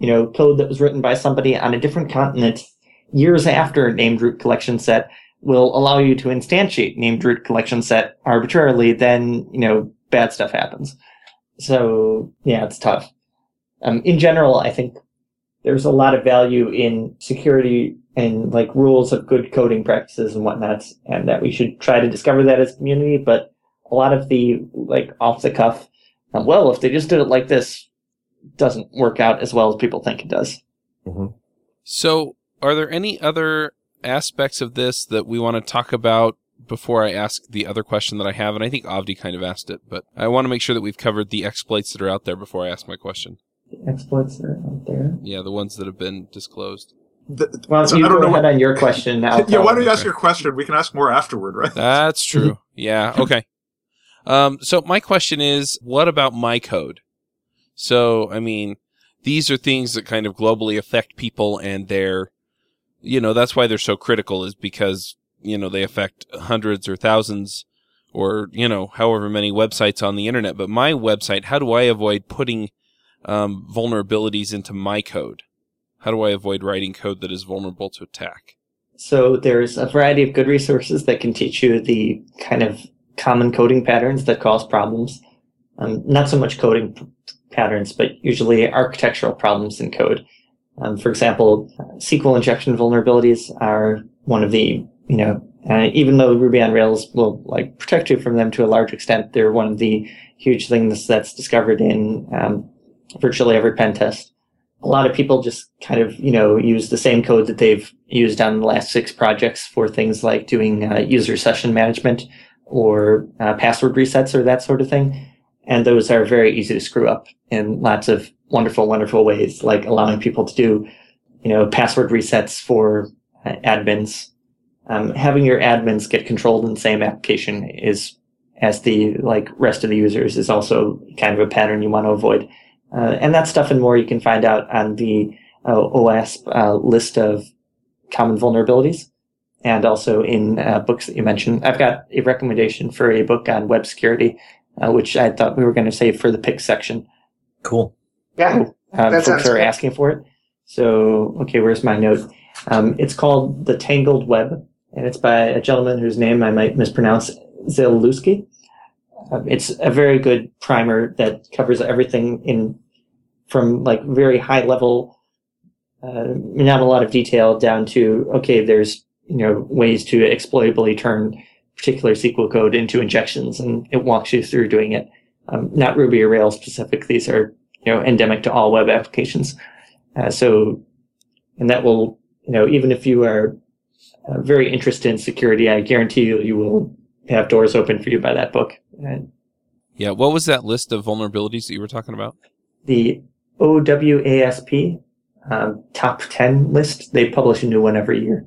code that was written by somebody on a different continent years after named root collection set will allow you to instantiate named root collection set arbitrarily, then bad stuff happens. So, yeah, it's tough. In general, I think there's a lot of value in security and like rules of good coding practices and whatnot, and that we should try to discover that as a community. But a lot of the off the cuff, if they just did it like this, doesn't work out as well as people think it does. Mm-hmm. So are there any other aspects of this that we want to talk about before I ask the other question that I have? And I think Avdi kind of asked it, but I want to make sure that we've covered the exploits that are out there before I ask my question. The exploits that are out there? Yeah, the ones that have been disclosed. On your question now. Yeah, why don't you ask your question? We can ask more afterward, right? That's true. Yeah, okay. So my question is, what about my code? So, these are things that kind of globally affect people, and they're, that's why they're so critical, is because they affect hundreds or thousands or, however many websites on the internet. But my website, how do I avoid putting vulnerabilities into my code? How do I avoid writing code that is vulnerable to attack? So there's a variety of good resources that can teach you the kind of common coding patterns that cause problems. Not so much coding patterns, but usually architectural problems in code. For example, SQL injection vulnerabilities are one of the, even though Ruby on Rails will protect you from them to a large extent, they're one of the huge things that's discovered in virtually every pen test. A lot of people just kind of, use the same code that they've used on the last 6 projects for things like doing user session management or password resets or that sort of thing. And those are very easy to screw up in lots of wonderful, wonderful ways, like allowing people to do, password resets for admins. Having your admins get controlled in the same application is, as the rest of the users, is also kind of a pattern you want to avoid. And that stuff and more you can find out on the OWASP list of common vulnerabilities, and also in books that you mentioned. I've got a recommendation for a book on web security, which I thought we were going to save for the pick section. Cool. Yeah, folks are asking for it. So, okay, where's my note? It's called The Tangled Web, and it's by a gentleman whose name I might mispronounce, Zalewski. It's a very good primer that covers everything from very high level, not a lot of detail, down to, okay, there's ways to exploitably turn particular SQL code into injections, and it walks you through doing it. Not Ruby or Rails specific. These are endemic to all web applications. And that will, even if you are very interested in security, I guarantee you will have doors open for you by that book. Yeah, what was that list of vulnerabilities that you were talking about? The OWASP top 10 list. They publish a new one every year.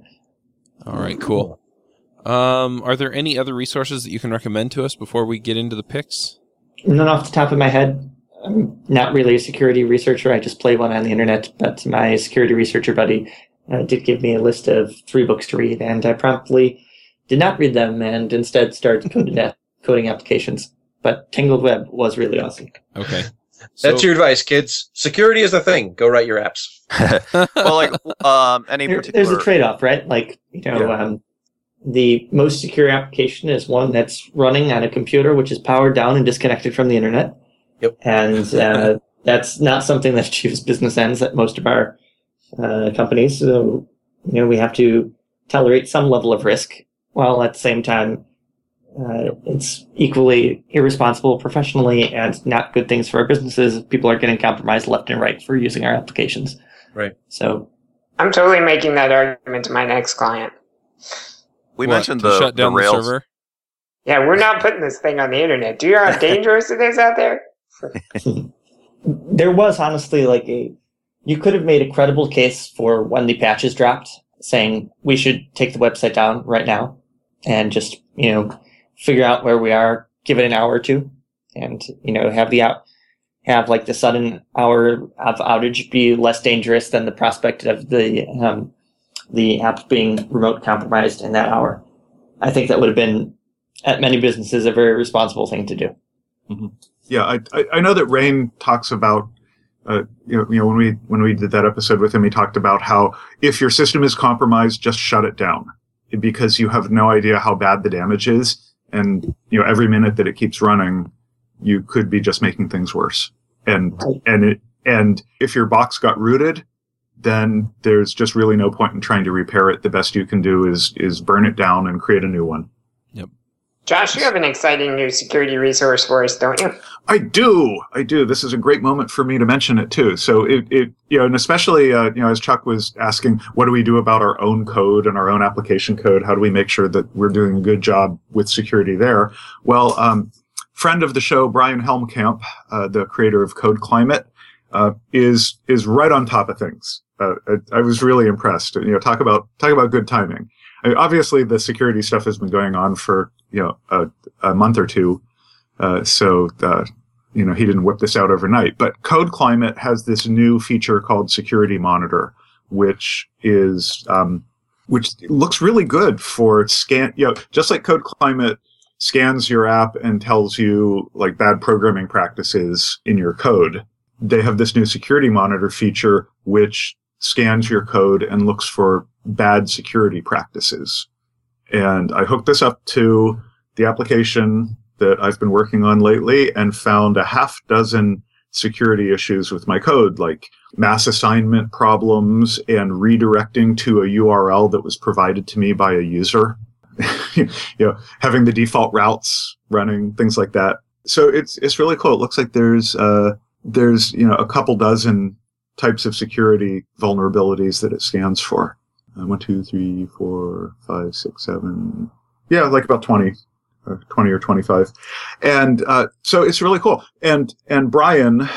All right, cool. Are there any other resources that you can recommend to us before we get into the picks? Not off the top of my head. I'm not really a security researcher. I just play one on the internet, but my security researcher buddy did give me a list of 3 books to read, and I promptly did not read them and instead started coding applications. But Tangled Web was really awesome. Okay. So, that's your advice, kids. Security is the thing. Go write your apps. Well, any particular... There's a trade-off, right? The most secure application is one that's running on a computer which is powered down and disconnected from the internet. Yep. And that's not something that achieves business ends at most of our companies. So, we have to tolerate some level of risk, while at the same time, it's equally irresponsible professionally and not good things for our businesses. People are getting compromised left and right for using our applications. Right. So, I'm totally making that argument to my next client. We mentioned the Rails server. Yeah, we're not putting this thing on the internet. Do you know how dangerous it is out there? There was honestly you could have made a credible case for when the patches dropped, saying we should take the website down right now and just, figure out where we are, give it an hour or two, and, have the sudden hour of outage be less dangerous than the prospect of the app being remote compromised in that hour. I think that would have been, at many businesses, a very responsible thing to do. Mm-hmm. Yeah, I know that Rain talks about, when we did that episode with him, he talked about how if your system is compromised, just shut it down, because you have no idea how bad the damage is, and every minute that it keeps running, you could be just making things worse. And right. and if your box got rooted, then there's just really no point in trying to repair it. The best you can do is burn it down and create a new one. Yep. Josh, you have an exciting new security resource for us, don't you? I do. This is a great moment for me to mention it too. So and especially, as Chuck was asking, what do we do about our own code and our own application code? How do we make sure that we're doing a good job with security there? Well, friend of the show, Brian Helmkamp, the creator of Code Climate, is right on top of things. I was really impressed. Talk about good timing. I mean, obviously, the security stuff has been going on for a month or two, so he didn't whip this out overnight. But Code Climate has this new feature called Security Monitor, which is which looks really good for scan. Just like Code Climate scans your app and tells you bad programming practices in your code, they have this new Security Monitor feature which scans your code and looks for bad security practices. And I hooked this up to the application that I've been working on lately and found a half dozen security issues with my code, like mass assignment problems and redirecting to a URL that was provided to me by a user, having the default routes running, things like that. So it's really cool. It looks like there's a couple dozen types of security vulnerabilities that it scans for. 1, 2, 3, 4, 5, 6, 7. Yeah, like about 20 or 25. And so it's really cool. And Brian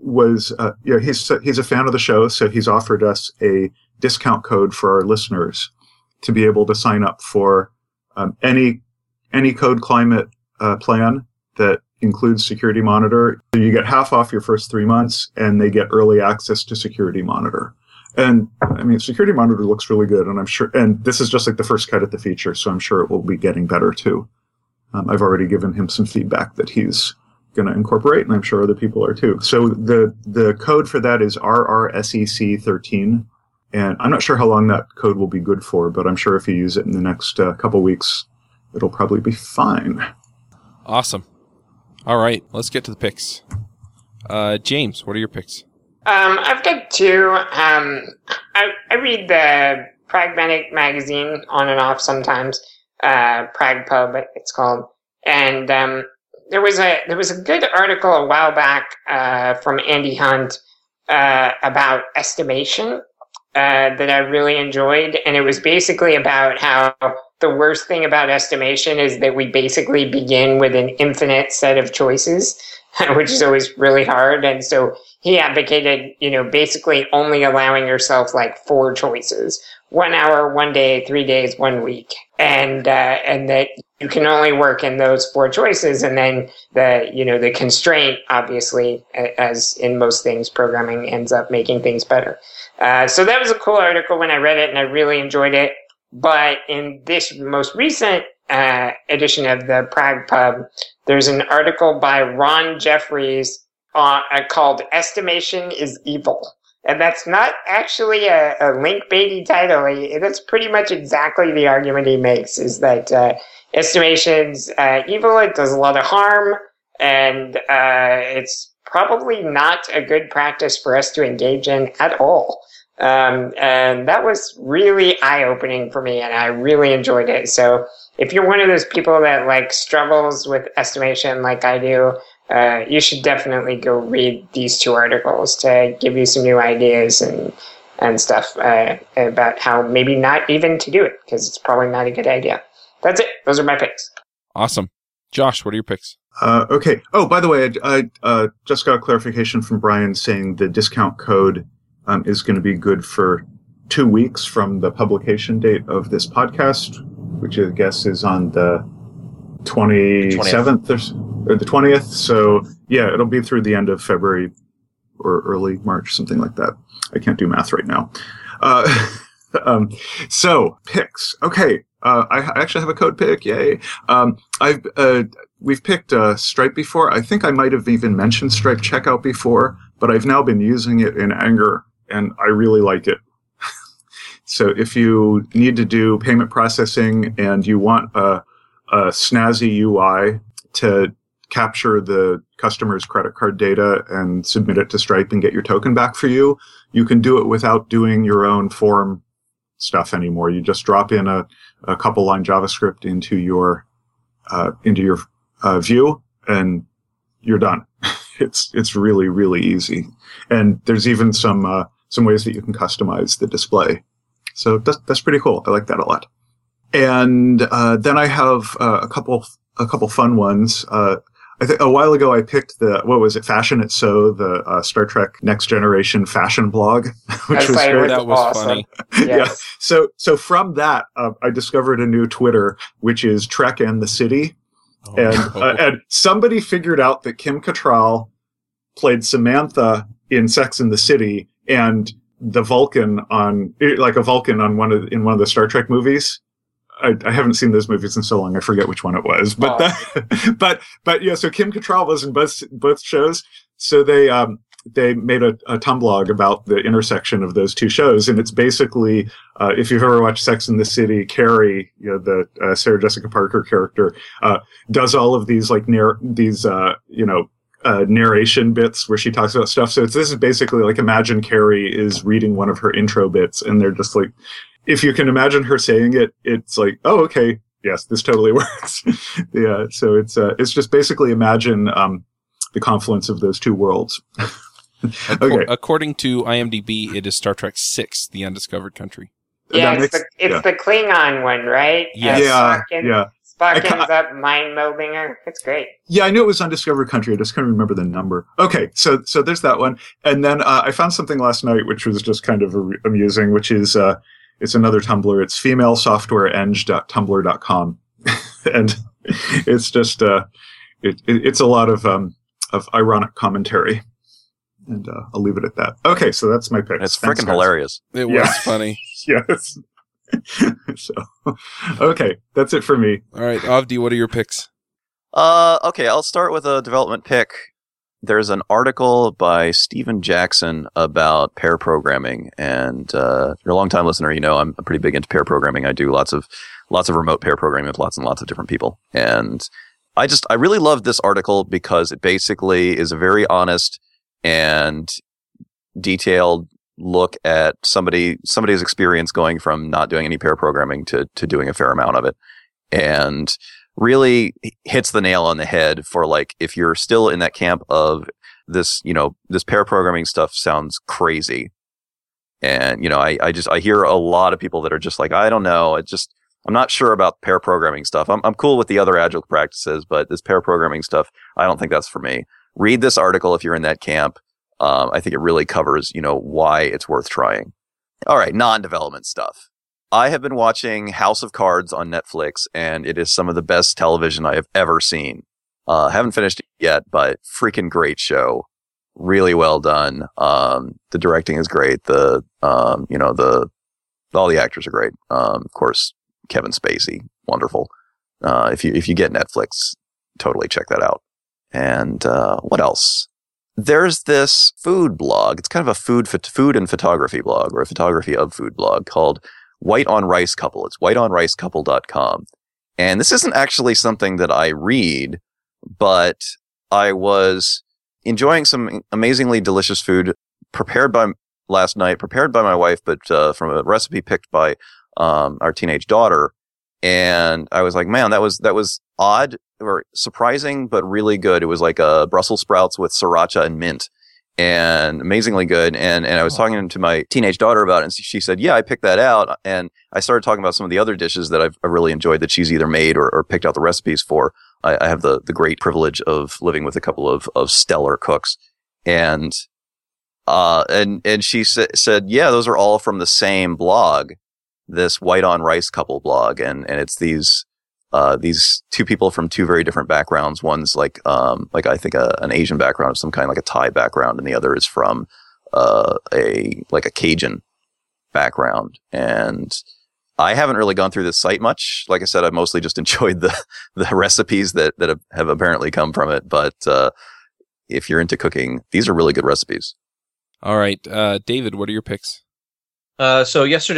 was, he's a fan of the show, so he's offered us a discount code for our listeners to be able to sign up for any Code Climate plan that includes Security Monitor. So you get half off your first 3 months, and they get early access to Security Monitor. And I mean, Security Monitor looks really good, and I'm sure. And this is just like the first cut at the feature, so I'm sure it will be getting better too. I've already given him some feedback that he's going to incorporate, and I'm sure other people are too. So the code for that is RRSEC13, and I'm not sure how long that code will be good for, but I'm sure if you use it in the next couple weeks, it'll probably be fine. Awesome. All right, let's get to the picks. James, what are your picks? I've got two. I read the Pragmatic magazine on and off sometimes. PragPub, it's called. And there was a good article a while back from Andy Hunt about estimation that I really enjoyed. And it was basically about how the worst thing about estimation is that we basically begin with an infinite set of choices, which is always really hard. And so he advocated, basically only allowing yourself like 4 choices, 1 hour, 1 day, 3 days, 1 week. And that you can only work in those 4 choices. And then the constraint, obviously, as in most things, programming ends up making things better. So that was a cool article when I read it, and I really enjoyed it. But in this most recent edition of the PragPub, there's an article by Ron Jeffries called Estimation is Evil. And that's not actually a link-baity title. That's pretty much exactly the argument he makes, is that estimation's evil, it does a lot of harm, and it's probably not a good practice for us to engage in at all. And that was really eye-opening for me, and I really enjoyed it. So if you're one of those people that like struggles with estimation like I do, you should definitely go read these 2 articles to give you some new ideas and stuff about how maybe not even to do it, because it's probably not a good idea. That's it. Those are my picks. Awesome. Josh, what are your picks? Okay. Oh, by the way, I just got a clarification from Brian saying the discount code is going to be good for 2 weeks from the publication date of this podcast, which I guess is on the 27th or the 20th. So yeah, it'll be through the end of February or early March, something like that. I can't do math right now. So picks. Okay. I actually have a code pick. Yay. We've picked Stripe before. I think I might have even mentioned Stripe Checkout before, but I've now been using it in anger, and I really like it. So if you need to do payment processing and you want a snazzy UI to capture the customer's credit card data and submit it to Stripe and get your token back for you, you can do it without doing your own form stuff anymore. You just drop in a couple line JavaScript into your view, and you're done. It's really, really easy. And there's even some ways that you can customize the display. So that's pretty cool. I like that a lot. And then I have a couple fun ones. I think a while ago I picked Fashion It So, the Star Trek Next Generation fashion blog, which was great. That was awesome. Funny. Yeah. So from that, I discovered a new Twitter, which is Trek and the City. Oh, and somebody figured out that Kim Cattrall played Samantha in Sex and the City, and the Vulcan on one of the Star Trek movies. I haven't seen those movies in so long, I forget which one it was. But so Kim Cattrall was in both shows. So they they made a Tumblr about the intersection of those two shows. And it's basically, if you've ever watched Sex and the City, Carrie, you know, the Sarah Jessica Parker character, does all of these, like, narration bits where she talks about stuff. So this is basically like, imagine Carrie is reading one of her intro bits, and they're just like, if you can imagine her saying it, it's like, oh, okay, yes, this totally works. Yeah. So it's just basically imagine, the confluence of those two worlds. Okay. According to IMDb, it is Star Trek VI, The Undiscovered Country. Yeah, it's the Klingon one, right? Yes. Yeah. Spock ends up mind-melding her. It's great. Yeah, I knew it was Undiscovered Country. I just couldn't remember the number. Okay, so there's that one. And then I found something last night which was just kind of amusing, which is it's another Tumblr. It's femalesoftwareng.tumblr.com. And it's just it's a lot of ironic commentary. And I'll leave it at that. Okay, so that's my pick. It's freaking hilarious. It was funny. Yes. So, okay, that's it for me. All right, Avdi, what are your picks? Okay, I'll start with a development pick. There's an article by Stephen Jackson about pair programming, and if you're a long-time listener, you know I'm pretty big into pair programming. I do lots of remote pair programming with lots and lots of different people, and I really love this article because it basically is a very honest and detailed look at somebody's experience going from not doing any pair programming to doing a fair amount of it, and really hits the nail on the head for, like, if you're still in that camp of this, you know, this pair programming stuff sounds crazy. And, you know, I hear a lot of people that are just like, I don't know. I'm not sure about pair programming stuff. I'm cool with the other agile practices, but this pair programming stuff, I don't think that's for me. Read this article if you're in that camp. I think it really covers, you know, why it's worth trying. All right, non-development stuff. I have been watching House of Cards on Netflix, and it is some of the best television I have ever seen. Haven't finished it yet, but freaking great show. Really well done. The directing is great. The all the actors are great. Of course, Kevin Spacey, wonderful. If you get Netflix, totally check that out. And what else? There's this food blog. It's kind of a food and photography blog, or a photography of food blog, called White on Rice Couple. It's whiteonriceCouple.com. And this isn't actually something that I read, but I was enjoying some amazingly delicious food prepared by my wife, but from a recipe picked by our teenage daughter. And I was like, man, that was odd or surprising, but really good. It was like Brussels sprouts with sriracha and mint, and amazingly good. And I was talking to my teenage daughter about it, and she said, yeah, I picked that out. And I started talking about some of the other dishes that I've really enjoyed that she's either made or picked out the recipes for. I have the great privilege of living with a couple of stellar cooks. And she said, yeah, those are all from the same blog, this White on Rice Couple blog. And it's these two people from two very different backgrounds. One's like I think an Asian background of some kind, like a Thai background, and the other is from a Cajun background. And I haven't really gone through this site much. Like I said, I've mostly just enjoyed the recipes that have apparently come from it. But if you're into cooking, these are really good recipes. All right, David, what are your picks? So last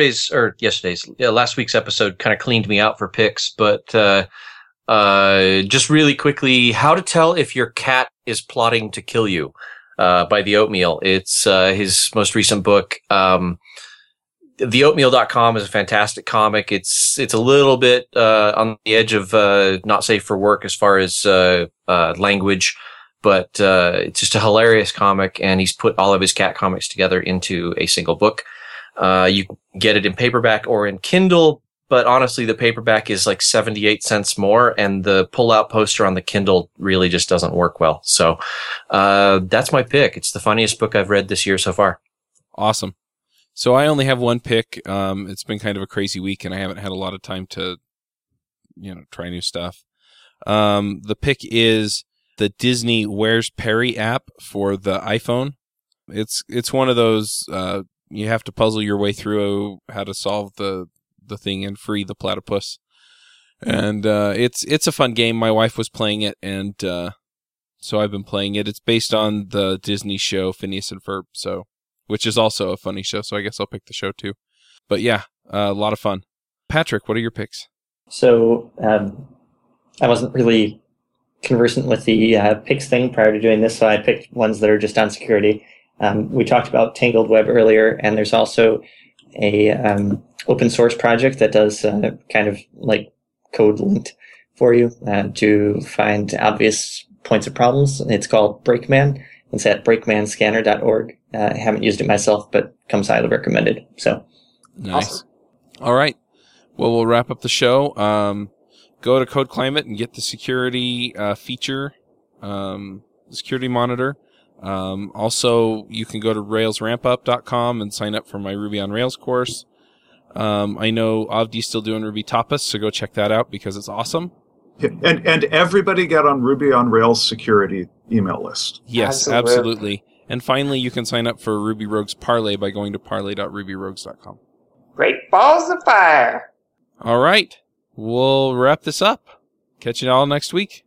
week's episode kind of cleaned me out for picks, but just really quickly, How to Tell If Your Cat is Plotting to Kill You by The Oatmeal. It's his most recent book. TheOatmeal.com is a fantastic comic. It's a little bit on the edge of not safe for work as far as language, but it's just a hilarious comic, and he's put all of his cat comics together into a single book. You can get it in paperback or in Kindle, but honestly, the paperback is like 78 cents more, and the pull-out poster on the Kindle really just doesn't work well. So that's my pick. It's the funniest book I've read this year so far. Awesome. So I only have one pick. It's been kind of a crazy week, and I haven't had a lot of time to, you know, try new stuff. The pick is the Disney Where's Perry app for the iPhone. It's one of those... you have to puzzle your way through how to solve the thing and free the platypus. And it's a fun game. My wife was playing it, and so I've been playing it. It's based on the Disney show Phineas and Ferb, so which is also a funny show, so I guess I'll pick the show too. But yeah, a lot of fun. Patrick, what are your picks? So I wasn't really conversant with the picks thing prior to doing this, so I picked ones that are just on security. We talked about Tangled Web earlier, and there's also a open source project that does kind of like code linked for you to find obvious points of problems. It's called Brakeman. It's at BrakemanScanner.org. I haven't used it myself, but comes highly recommended. So nice. Awesome. All right. Well, we'll wrap up the show. Go to Code Climate and get the security feature, the security monitor. Also, you can go to railsrampup.com and sign up for my Ruby on Rails course. I know Avdi's still doing Ruby Tapas, so go check that out because it's awesome. Yeah, and everybody get on Ruby on Rails security email list. Yes, absolutely. And finally, you can sign up for Ruby Rogues Parlay by going to parlay.rubyrogues.com. Great balls of fire. All right. We'll wrap this up. Catch you all next week.